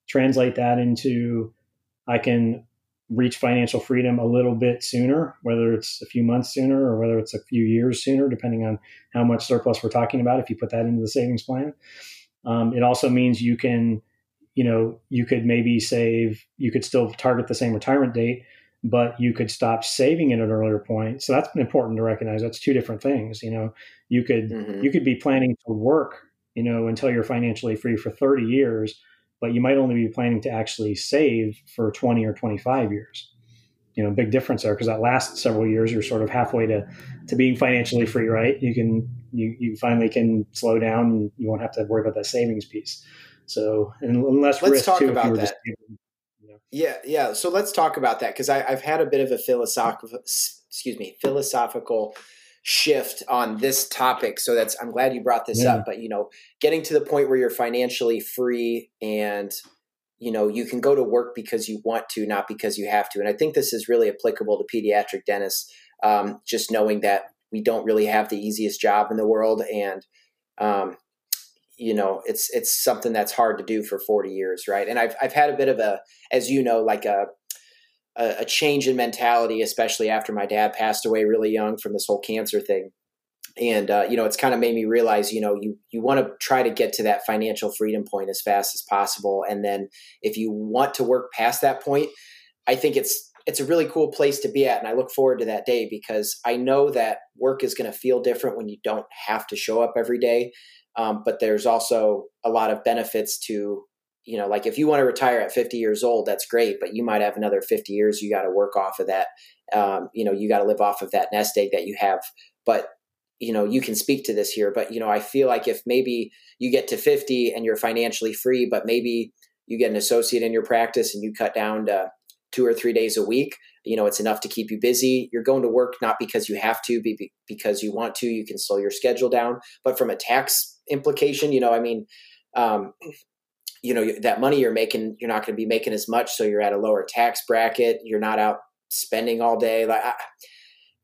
translate that into, I can reach financial freedom a little bit sooner, whether it's a few months sooner or whether it's a few years sooner, depending on how much surplus we're talking about, if you put that into the savings plan. Um, it also means you can, you know, you could maybe save, you could still target the same retirement date, but you could stop saving at an earlier point. So that's important to recognize. That's two different things. You know, you could, mm-hmm. you could be planning to work, you know, until you're financially free for thirty years, but you might only be planning to actually save for twenty or twenty-five years. You know, big difference there, because that last several years, you're sort of halfway to, to being financially free, right? You can, you, you finally can slow down and you won't have to worry about that savings piece. So, and less risk too. Let's talk about that. Saving, you know. Yeah. Yeah. So let's talk about that. Cause I, I've had a bit of a philosophical, excuse me, philosophical shift on this topic. So that's, I'm glad you brought this yeah. up, but you know, getting to the point where you're financially free and you know, you can go to work because you want to, not because you have to. And I think this is really applicable to pediatric dentists, um, just knowing that we don't really have the easiest job in the world. And, um, you know, it's, it's something that's hard to do for forty years. Right. And I've, I've had a bit of a, as you know, like a, a, a change in mentality, especially after my dad passed away really young from this whole cancer thing. And, uh, you know, it's kind of made me realize, you know, you, you want to try to get to that financial freedom point as fast as possible. And then if you want to work past that point, I think it's, it's a really cool place to be at. And I look forward to that day because I know that work is going to feel different when you don't have to show up every day. Um, but there's also a lot of benefits to, you know, like if you want to retire at fifty years old, that's great, but you might have another fifty years. You got to work off of that. Um, you know, you got to live off of that nest egg that you have, but you know, you can speak to this here, but you know, I feel like if maybe you get to fifty and you're financially free, but maybe you get an associate in your practice and you cut down to two or three days a week, you know, it's enough to keep you busy. You're going to work, not because you have to, be because you want to, you can slow your schedule down, but from a tax implication, you know, I mean, um, you know, that money you're making, you're not going to be making as much. So you're at a lower tax bracket. You're not out spending all day. Like I,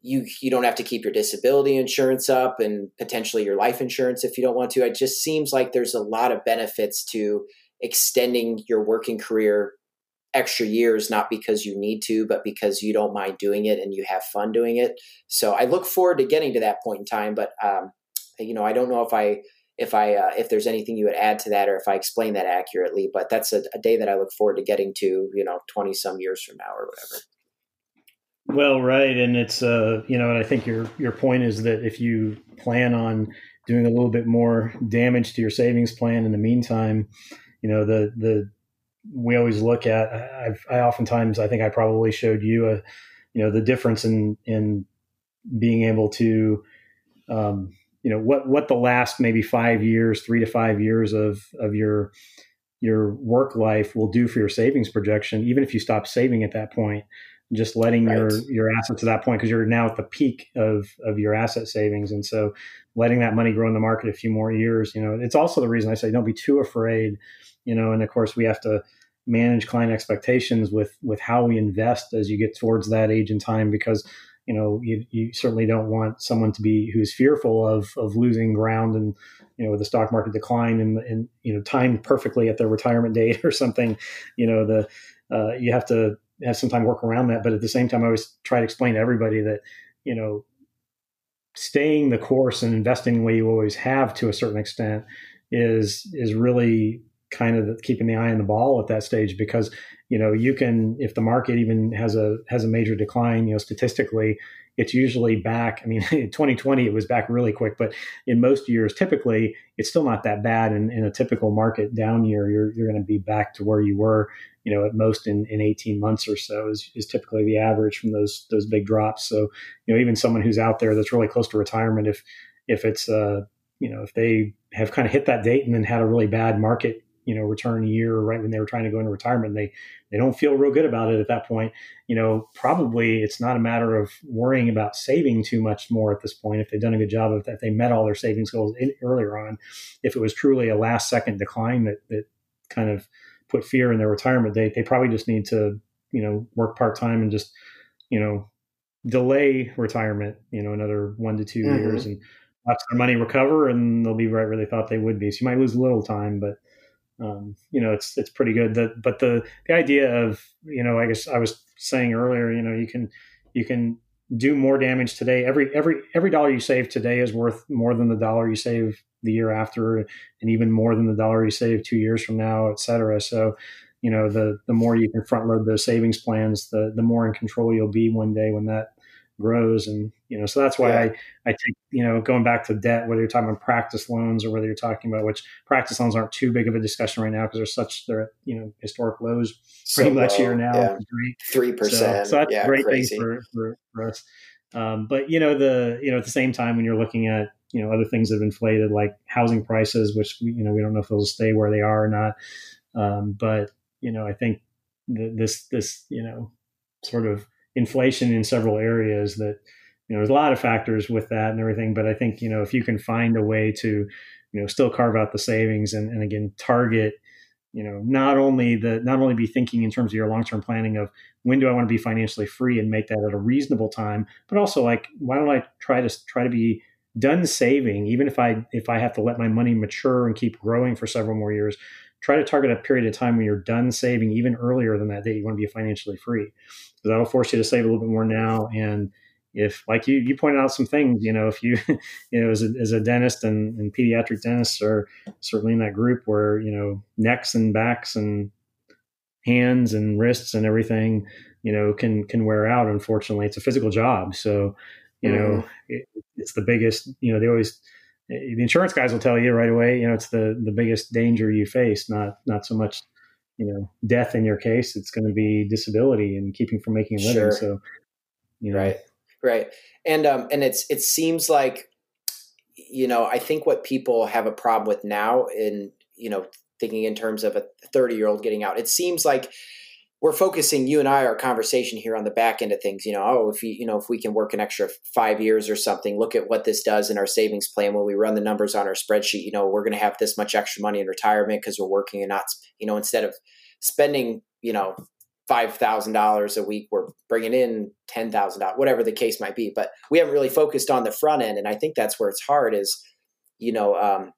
You you don't have to keep your disability insurance up and potentially your life insurance if you don't want to. It just seems like there's a lot of benefits to extending your working career extra years, not because you need to, but because you don't mind doing it and you have fun doing it. So I look forward to getting to that point in time. But um, you know, I don't know if I if I uh, if there's anything you would add to that or if I explain that accurately. But that's a, a day that I look forward to getting to, you know, twenty some years from now or whatever. Well, right. And it's, uh, you know, and I think your, your point is that if you plan on doing a little bit more damage to your savings plan in the meantime, you know, the, the, we always look at, I've, I oftentimes, I think I probably showed you a, you know, the difference in, in being able to, um, you know, what, what the last maybe five years, three to five years of, of your, your work life will do for your savings projection, even if you stop saving at that point. Just letting right. your, your assets at that point, because you're now at the peak of, of your asset savings. And so letting that money grow in the market a few more years, you know, it's also the reason I say don't be too afraid, you know, and of course we have to manage client expectations with, with how we invest as you get towards that age and time, because, you know, you, you certainly don't want someone to be who's fearful of, of losing ground and, you know, with the stock market decline and, and, you know, timed perfectly at their retirement date or something, you know, the, uh, you have to, have some time work around that. But at the same time, I always try to explain to everybody that, you know, staying the course and investing the way you always have to a certain extent is, is really kind of keeping the eye on the ball at that stage, because, you know, you can, if the market even has a, has a major decline, you know, statistically, it's usually back. I mean, in twenty twenty, it was back really quick, but in most years, typically it's still not that bad. And in a typical market down year, you're, you're going to be back to where you were, you know, at most in, in eighteen months or so is, is typically the average from those, those big drops. So, you know, even someone who's out there that's really close to retirement, if, if it's, uh, you know, if they have kind of hit that date and then had a really bad market, you know, return a year right when they were trying to go into retirement, they, they don't feel real good about it at that point. You know, probably it's not a matter of worrying about saving too much more at this point. If they've done a good job of that, they met all their savings goals in, earlier on. If it was truly a last second decline that, that kind of put fear in their retirement date, they probably just need to, you know, work part-time and just, you know, delay retirement, you know, another one to two mm-hmm. years and watch their money recover and they'll be right where they thought they would be. So you might lose a little time, but Um, you know, it's, it's pretty good. The, but the, the idea of, you know, I guess I was saying earlier, you know, you can, you can do more damage today. Every, every, every dollar you save today is worth more than the dollar you save the year after, and even more than the dollar you save two years from now, et cetera. So, you know, the, the more you can front load those savings plans, the, the more in control you'll be one day when that grows. And, you know, so that's why yeah. I, I think, you know, going back to debt, whether you're talking about practice loans or whether you're talking about, which practice loans aren't too big of a discussion right now because they're such, they're, you know, historic lows pretty so much low, here now. Yeah. Three percent. So, so that's yeah, a great crazy. thing for, for, for us. Um, but, you know, the, you know, at the same time, when you're looking at, you know, other things that have inflated, like housing prices, which, we, you know, we don't know if they'll stay where they are or not. Um, but, you know, I think the, this, this, you know, sort of inflation in several areas that, you know, there's a lot of factors with that and everything, but I think, you know, if you can find a way to, you know, still carve out the savings and, and again, target, you know, not only the, not only be thinking in terms of your long-term planning of when do I want to be financially free and make that at a reasonable time, but also like, why don't I try to try to be done saving, even if I, if I have to let my money mature and keep growing for several more years, try to target a period of time when you're done saving even earlier than that day you want to be financially free. So that'll force you to save a little bit more now. And if, like you, you pointed out some things, you know, if you, you know, as a, as a dentist and, and pediatric dentists are certainly in that group where, you know, necks and backs and hands and wrists and everything, you know, can, can wear out. Unfortunately, it's a physical job. So, you mm-hmm. know, it, it's the biggest, you know, they always, the insurance guys will tell you right away, you know, it's the, the biggest danger you face, not, not so much, you know, death in your case, it's going to be disability and keeping from making a living. Sure. So, you know, right. Right. And, um, and it's, it seems like, you know, I think what people have a problem with now in, you know, thinking in terms of a thirty year old getting out, it seems like we're focusing, you and I, our conversation here on the back end of things, you know, oh, if you, you know, if we can work an extra five years or something, look at what this does in our savings plan. When we run the numbers on our spreadsheet, you know, we're going to have this much extra money in retirement because we're working and not, you know, instead of spending, you know, five thousand dollars a week, we're bringing in ten thousand dollars, whatever the case might be. But we haven't really focused on the front end. And I think that's where it's hard is, you know, um,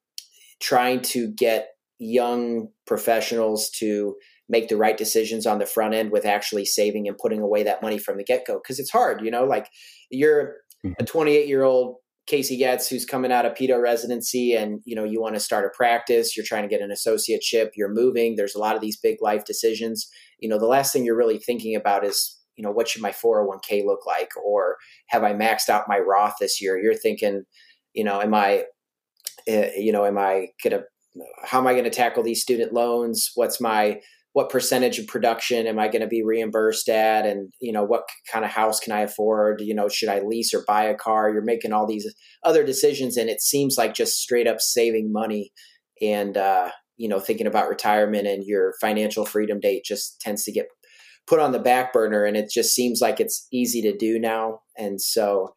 trying to get young professionals to make the right decisions on the front end with actually saving and putting away that money from the get-go. Cause it's hard, you know, like you're a twenty-eight year old Casey Goetz who's coming out of pedo residency and, you know, you want to start a practice, you're trying to get an associateship, you're moving, there's a lot of these big life decisions. You know, the last thing you're really thinking about is, you know, what should my four oh one k look like? Or have I maxed out my Roth this year? You're thinking, you know, am I, uh, you know, am I going to, how am I going to tackle these student loans? What's my, what percentage of production am I going to be reimbursed at? And, you know, what kind of house can I afford? You know, should I lease or buy a car? You're making all these other decisions. And it seems like just straight up saving money and, uh, you know, thinking about retirement and your financial freedom date just tends to get put on the back burner. And it just seems like it's easy to do now. And so,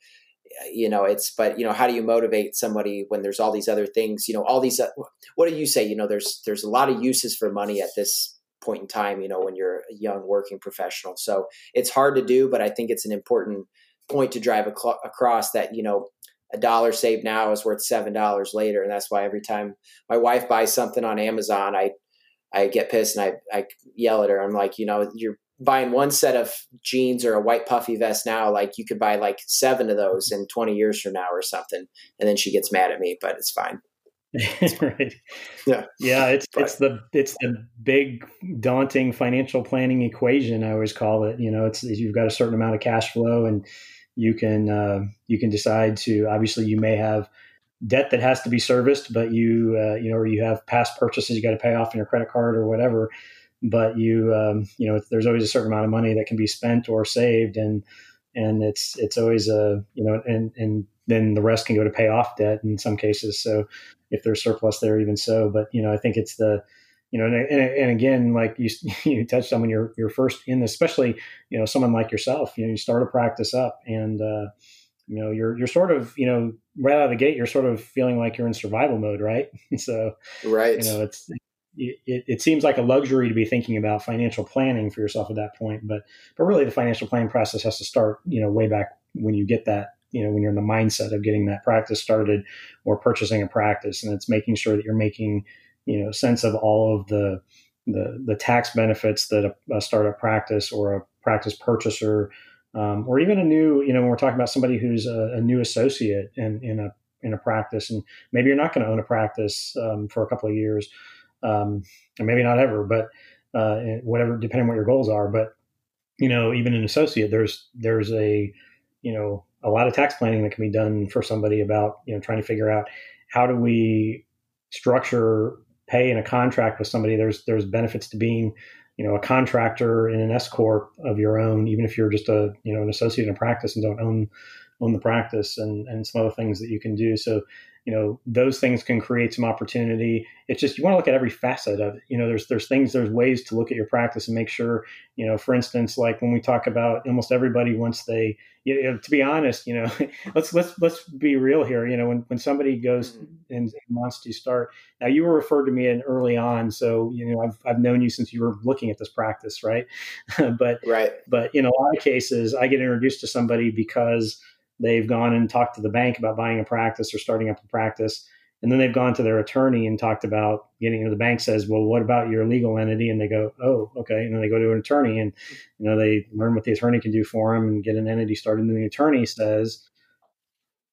you know, it's, but, you know, how do you motivate somebody when there's all these other things, you know, all these, uh, what do you say? You know, there's, there's a lot of uses for money at this point in time, you know, when you're a young working professional. So it's hard to do, but I think it's an important point to drive ac- across that, you know, a dollar saved now is worth seven dollars later. And that's why every time my wife buys something on Amazon, I, I get pissed and I, I yell at her. I'm like, you know, you're buying one set of jeans or a white puffy vest now, like you could buy like seven of those in twenty years from now or something. And then she gets mad at me, but it's fine. Right. Yeah. Yeah. It's, but. it's the, it's the big daunting financial planning equation. I always call it, you know, it's, you've got a certain amount of cash flow and you can, uh, you can decide to, obviously you may have debt that has to be serviced, but you, uh, you know, or you have past purchases you got to pay off on your credit card or whatever, but you, um, you know, there's always a certain amount of money that can be spent or saved. And, and it's, it's always a, you know, and, and, then the rest can go to pay off debt in some cases. So if there's surplus there, even so, but you know, I think it's the, you know, and, and, and again, like you, you touched on when you're, you're first in this, especially, you know, someone like yourself, you know, you start a practice up and, uh, you know, you're, you're sort of, you know, right out of the gate, you're sort of feeling like you're in survival mode. Right. So, right. You know, it's, It, it seems like a luxury to be thinking about financial planning for yourself at that point, but but really the financial planning process has to start, you know, way back when you get that, you know, when you're in the mindset of getting that practice started or purchasing a practice, and it's making sure that you're making, you know, sense of all of the the, the tax benefits that a, a startup practice or a practice purchaser, um, or even a new, you know, when we're talking about somebody who's a, a new associate in, in a in a practice, and maybe you're not going to own a practice um, for a couple of years. Um, or maybe not ever, but, uh, whatever, depending on what your goals are. But, you know, even an associate, there's, there's a, you know, a lot of tax planning that can be done for somebody about, you know, trying to figure out how do we structure pay in a contract with somebody. There's, there's benefits to being, you know, a contractor in an S corp of your own, even if you're just a, you know, an associate in a practice and don't own, own the practice and, and some other things that you can do. So, you know, those things can create some opportunity. It's just, you want to look at every facet of it. You know, there's, there's things, there's ways to look at your practice and make sure, you know, for instance, like when we talk about almost everybody, once they, you know, to be honest, you know, let's, let's, let's be real here. You know, when, when somebody goes and wants to start, now you were referred to me in early on. So, you know, I've, I've known you since you were looking at this practice. Right. but, right. but in a lot of cases, I get introduced to somebody because they've gone and talked to the bank about buying a practice or starting up a practice. And then they've gone to their attorney and talked about getting, you know, the bank says, well, what about your legal entity? And they go, oh, okay. And then they go to an attorney and, you know, they learn what the attorney can do for them and get an entity started. And the attorney says,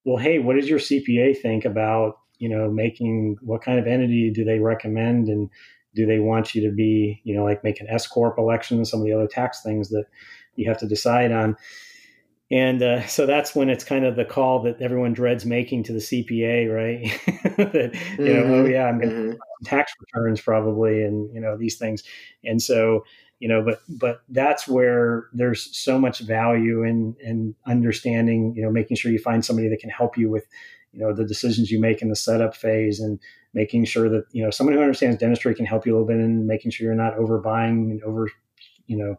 well, hey, what does your C P A think about, you know, making, what kind of entity do they recommend? And do they want you to be, you know, like make an S-Corp election, some of the other tax things that you have to decide on. And uh, so that's when it's kind of the call that everyone dreads making to the C P A, right? that, mm-hmm. You know, oh yeah, I'm going to mm-hmm. tax returns probably, and you know these things. And so, you know, but but that's where there's so much value in in understanding, you know, making sure you find somebody that can help you with, you know, the decisions you make in the setup phase, and making sure that you know someone who understands dentistry can help you a little bit in making sure you're not overbuying and over, you know.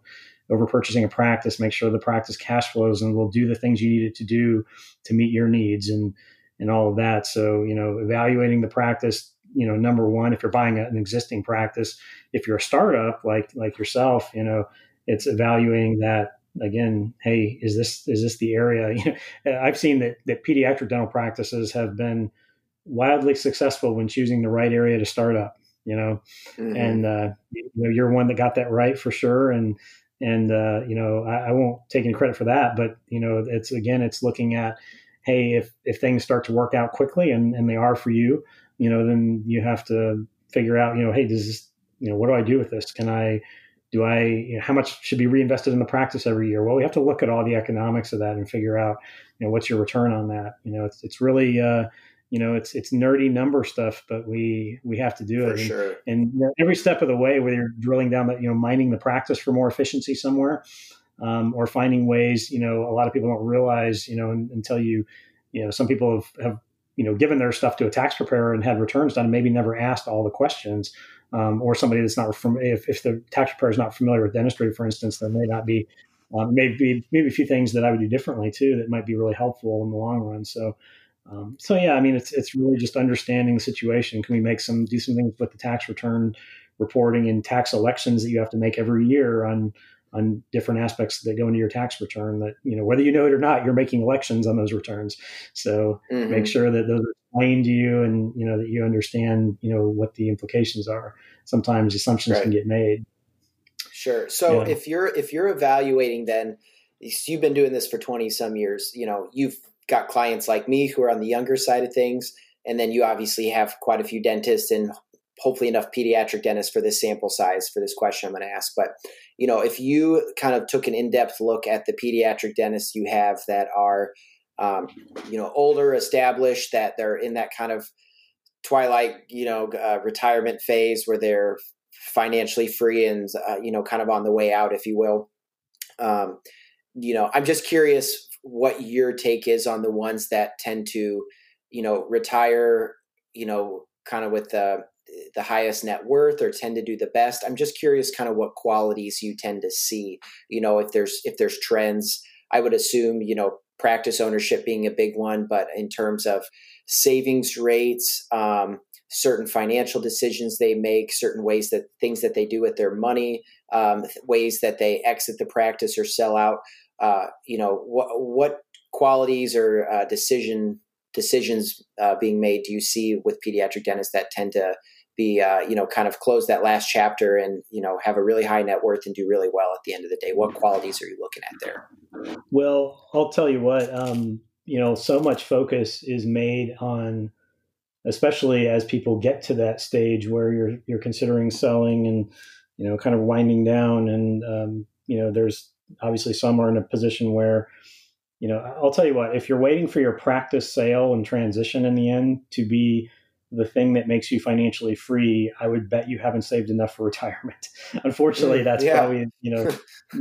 over purchasing a practice, make sure the practice cash flows and will do the things you need it to do to meet your needs and, and all of that. So, you know, evaluating the practice, you know, number one, if you're buying an existing practice, if you're a startup like, like yourself, you know, it's evaluating that again, hey, is this, is this the area? You know, I've seen that, that pediatric dental practices have been wildly successful when choosing the right area to start up, you know, mm-hmm. and uh, you know, you're one that got that right for sure. And, And, uh, you know, I, I won't take any credit for that, but, you know, it's, again, it's looking at, hey, if, if things start to work out quickly and, and they are for you, you know, then you have to figure out, you know, hey, does this, you know, what do I do with this? Can I, do I, you know, how much should be reinvested in the practice every year? Well, we have to look at all the economics of that and figure out, you know, what's your return on that? You know, it's, it's really, uh, you know, it's, it's nerdy number stuff, but we, we have to do for it. And, sure. and you know, every step of the way, whether you're drilling down, you know, mining the practice for more efficiency somewhere, um, or finding ways, you know, a lot of people don't realize, you know, until you, you know, some people have, have, you know, given their stuff to a tax preparer and had returns done, and maybe never asked all the questions, um, or somebody that's not from, if, if the tax preparer is not familiar with dentistry, for instance, there may not be, um, maybe, maybe a few things that I would do differently too, that might be really helpful in the long run. So, Um, so yeah, I mean, it's it's really just understanding the situation. Can we make some do some things with the tax return reporting and tax elections that you have to make every year on on different aspects that go into your tax return? That you know whether you know it or not, you're making elections on those returns. So mm-hmm. make sure that those are explained to you, and you know that you understand you know what the implications are. Sometimes assumptions right. can get made. Sure. So yeah. if you're if you're evaluating, then you've been doing this for twenty some years. You know you've got clients like me who are on the younger side of things. And then you obviously have quite a few dentists and hopefully enough pediatric dentists for this sample size for this question I'm going to ask. But, you know, if you kind of took an in-depth look at the pediatric dentists you have that are, um, you know, older, established, that they're in that kind of twilight, you know, uh, retirement phase where they're financially free and, uh, you know, kind of on the way out, if you will. Um, you know, I'm just curious what your take is on the ones that tend to, you know, retire, you know, kind of with the the highest net worth or tend to do the best. I'm just curious kind of what qualities you tend to see, you know, if there's, if there's trends. I would assume, you know, practice ownership being a big one, but in terms of savings rates, um, certain financial decisions they make, certain ways that things that they do with their money, um, ways that they exit the practice or sell out, Uh, you know, what what qualities or uh, decision decisions uh, being made do you see with pediatric dentists that tend to be, uh, you know, kind of close that last chapter and, you know, have a really high net worth and do really well at the end of the day? What qualities are you looking at there? Well, I'll tell you what, um, you know, so much focus is made on, especially as people get to that stage where you're you're considering selling and, you know, kind of winding down and, um, you know, there's obviously some are in a position where, you know, I'll tell you what, if you're waiting for your practice sale and transition in the end to be the thing that makes you financially free, I would bet you haven't saved enough for retirement. Unfortunately, that's yeah. probably, you know,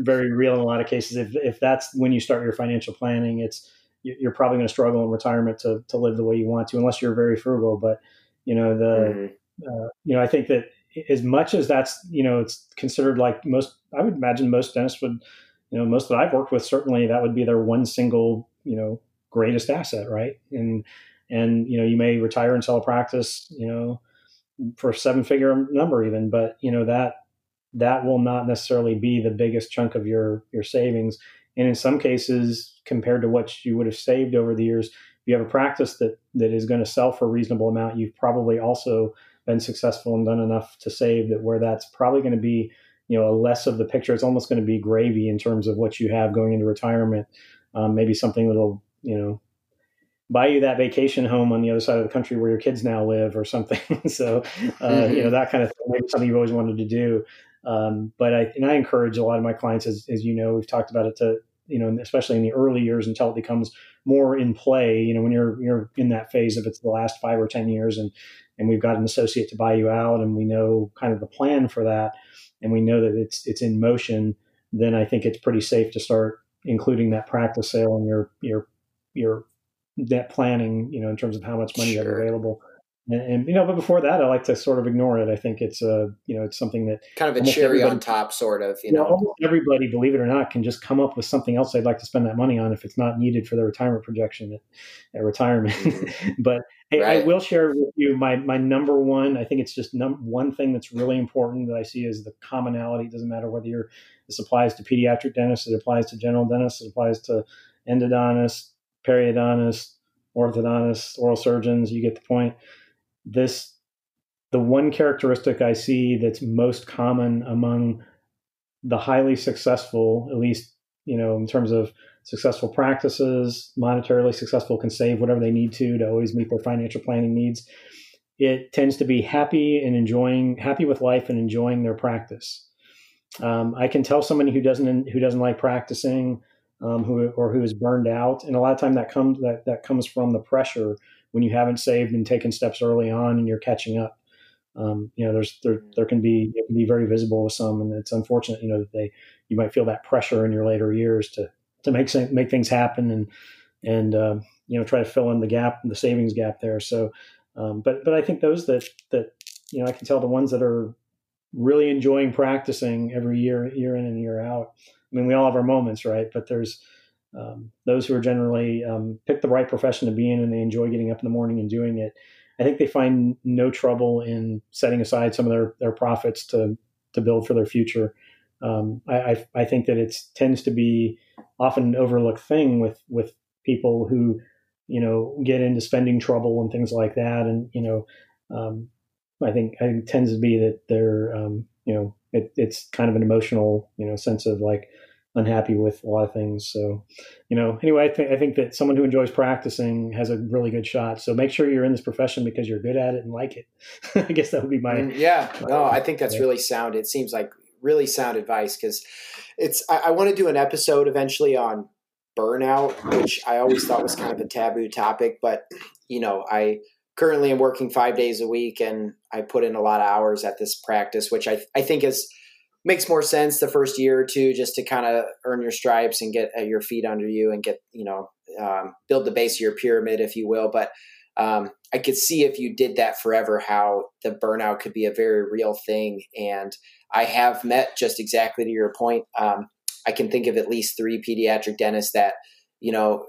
very real in a lot of cases. If if that's when you start your financial planning, it's, you're probably going to struggle in retirement to to live the way you want to, unless you're very frugal. But, you know, the, mm-hmm. uh, you know, I think that as much as that's, you know, it's considered like most, I would imagine most dentists would, you know, most that I've worked with, certainly that would be their one single, you know, greatest asset. Right. And, and, you know, you may retire and sell a practice, you know, for a seven figure number even, but you know, that, that will not necessarily be the biggest chunk of your, your savings. And in some cases, compared to what you would have saved over the years, if you have a practice that, that is going to sell for a reasonable amount, you've probably also been successful and done enough to save that where that's probably going to be, you know, a less of the picture. It's almost going to be gravy in terms of what you have going into retirement. Um, maybe something that'll, you know, buy you that vacation home on the other side of the country where your kids now live or something. so, uh, mm-hmm. you know, that kind of thing, maybe something you've always wanted to do. Um, but I, and I encourage a lot of my clients, as, as you know, we've talked about it to, you know, especially in the early years until it becomes more in play, you know, when you're, you're in that phase of it's the last five or ten years and, and we've got an associate to buy you out and we know kind of the plan for that. And we know that it's, it's in motion. Then I think it's pretty safe to start including that practice sale in your, your, your debt planning, you know, in terms of how much money sure. you have available. And, and, you know, but before that, I like to sort of ignore it. I think it's a, uh, you know, it's something that kind of a cherry on top sort of, you, you know, know, almost everybody, believe it or not, can just come up with something else they'd like to spend that money on if it's not needed for their retirement projection at, at retirement. but hey, right. I will share with you my, my number one, I think it's just num- one thing that's really important that I see is the commonality. It doesn't matter whether you're, this applies to pediatric dentists, it applies to general dentists, it applies to endodontists, periodontists, orthodontists, oral surgeons, you get the point. This, the one characteristic I see that's most common among the highly successful, at least, you know, in terms of successful practices, monetarily successful, can save whatever they need to, to always meet their financial planning needs. It tends to be happy and enjoying, happy with life and enjoying their practice. Um, I can tell somebody who doesn't, who doesn't like practicing, um, who, or who is burned out. And a lot of time that comes, that, that comes from the pressure when you haven't saved and taken steps early on and you're catching up. Um, you know, there's, there, there can be, it can be very visible with some, and it's unfortunate, you know, that they, you might feel that pressure in your later years to, to make, make things happen and, and, um, uh, you know, try to fill in the gap, the savings gap there. So, um, but, but I think those that, that, you know, I can tell the ones that are really enjoying practicing every year, year in and year out. I mean, we all have our moments, right? But there's, Um, those who are generally um, pick the right profession to be in and they enjoy getting up in the morning and doing it, I think they find no trouble in setting aside some of their, their profits to, to build for their future. Um, I, I, I think that it tends to be often an overlooked thing with, with people who, you know, get into spending trouble and things like that. And, you know, um, I think, I think it tends to be that they're, um, you know, it, it's kind of an emotional, you know, sense of like, unhappy with a lot of things. So, you know, anyway, I think, I think that someone who enjoys practicing has a really good shot. So make sure you're in this profession because you're good at it and like it. I guess that would be my, yeah, my, no, I think that's really sound. It seems like really sound advice. Cause it's, I, I want to do an episode eventually on burnout, which I always thought was kind of a taboo topic, but you know, I currently am working five days a week and I put in a lot of hours at this practice, which I, I think is, makes more sense the first year or two just to kind of earn your stripes and get your feet under you and get, you know, um, build the base of your pyramid, if you will. But um, I could see if you did that forever, how the burnout could be a very real thing. And I have met, just exactly to your point, um, I can think of at least three pediatric dentists that, you know,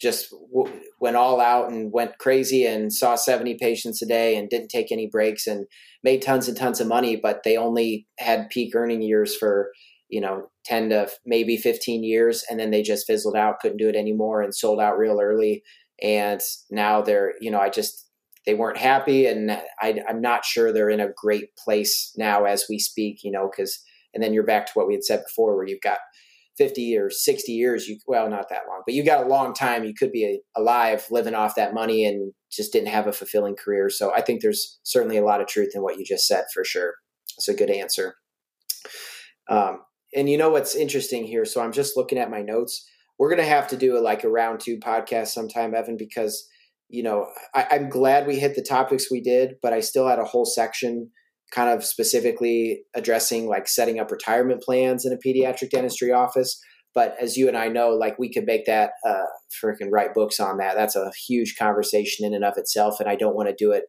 just w- went all out and went crazy and saw seventy patients a day and didn't take any breaks and made tons and tons of money, but they only had peak earning years for, you know, ten to maybe fifteen years. And then they just fizzled out, couldn't do it anymore and sold out real early. And now they're, you know, I just, they weren't happy. And I, I'm not sure they're in a great place now as we speak, you know, cause, and then you're back to what we had said before, where you've got fifty or sixty years, you, well, not that long, but you got a long time. You could be alive, living off that money and just didn't have a fulfilling career. So I think there's certainly a lot of truth in what you just said for sure. It's a good answer. Um, and you know, what's interesting here. So I'm just looking at my notes. We're going to have to do a, like a round two podcast sometime, Evan, because, you know, I, I'm glad we hit the topics we did, but I still had a whole section kind of specifically addressing like setting up retirement plans in a pediatric dentistry office. But as you and I know, like, we could make that, uh, freaking write books on that. That's a huge conversation in and of itself. And I don't want to do it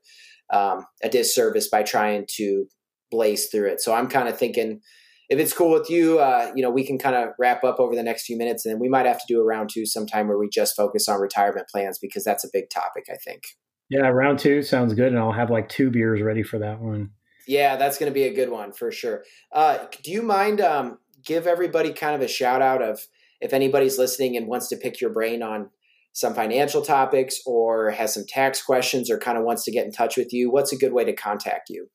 um, a disservice by trying to blaze through it. So I'm kind of thinking, if it's cool with you, uh, you know, we can kind of wrap up over the next few minutes, and then we might have to do a round two sometime where we just focus on retirement plans, because that's a big topic, I think. Yeah. Round two sounds good. And I'll have like two beers ready for that one. Yeah. That's going to be a good one for sure. Uh, do you mind, um, give everybody kind of a shout out of, if anybody's listening and wants to pick your brain on some financial topics or has some tax questions or kind of wants to get in touch with you, what's a good way to contact you?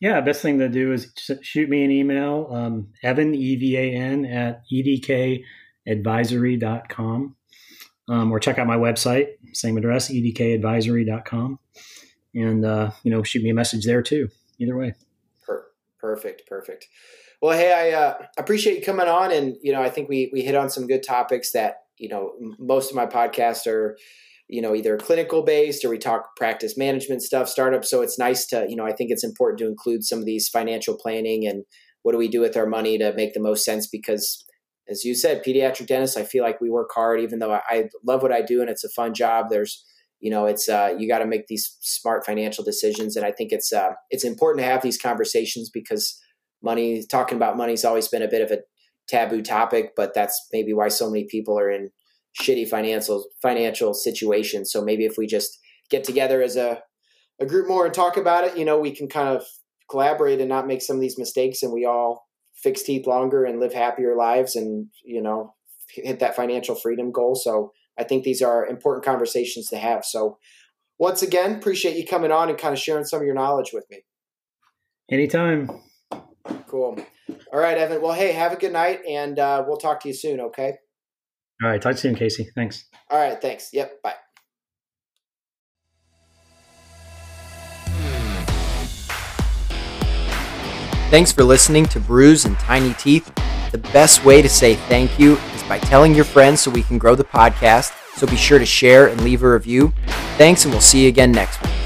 Yeah, best thing to do is shoot me an email, um, Evan, E V A N, at E D K advisory dot com, um, or check out my website, same address, E D K advisory dot com, and, uh, you know, shoot me a message there too, either way. Per- perfect, perfect. Well, hey, I uh, appreciate you coming on, and, you know, I think we we hit on some good topics that, you know, most of my podcasts are, you know, either clinical based or we talk practice management stuff, startups. So it's nice to, you know, I think it's important to include some of these financial planning and what do we do with our money to make the most sense? Because as you said, pediatric dentists, I feel like we work hard, even though I, I love what I do and it's a fun job. There's, you know, it's, uh, you got to make these smart financial decisions. And I think it's, uh, it's important to have these conversations, because money, talking about money has always been a bit of a taboo topic, but that's maybe why so many people are in shitty financial financial situations. So maybe if we just get together as a, a group more and talk about it, you know, we can kind of collaborate and not make some of these mistakes, and we all fix teeth longer and live happier lives and, you know, hit that financial freedom goal. So I think these are important conversations to have. So once again, appreciate you coming on and kind of sharing some of your knowledge with me. Anytime. Cool. All right, Evan. Well, hey, have a good night, and uh, we'll talk to you soon. Okay. All right. Talk to you, Casey. Thanks. All right. Thanks. Yep. Bye. Thanks for listening to Bruise and Tiny Teeth. The best way to say thank you is by telling your friends so we can grow the podcast. So be sure to share and leave a review. Thanks, and we'll see you again next week.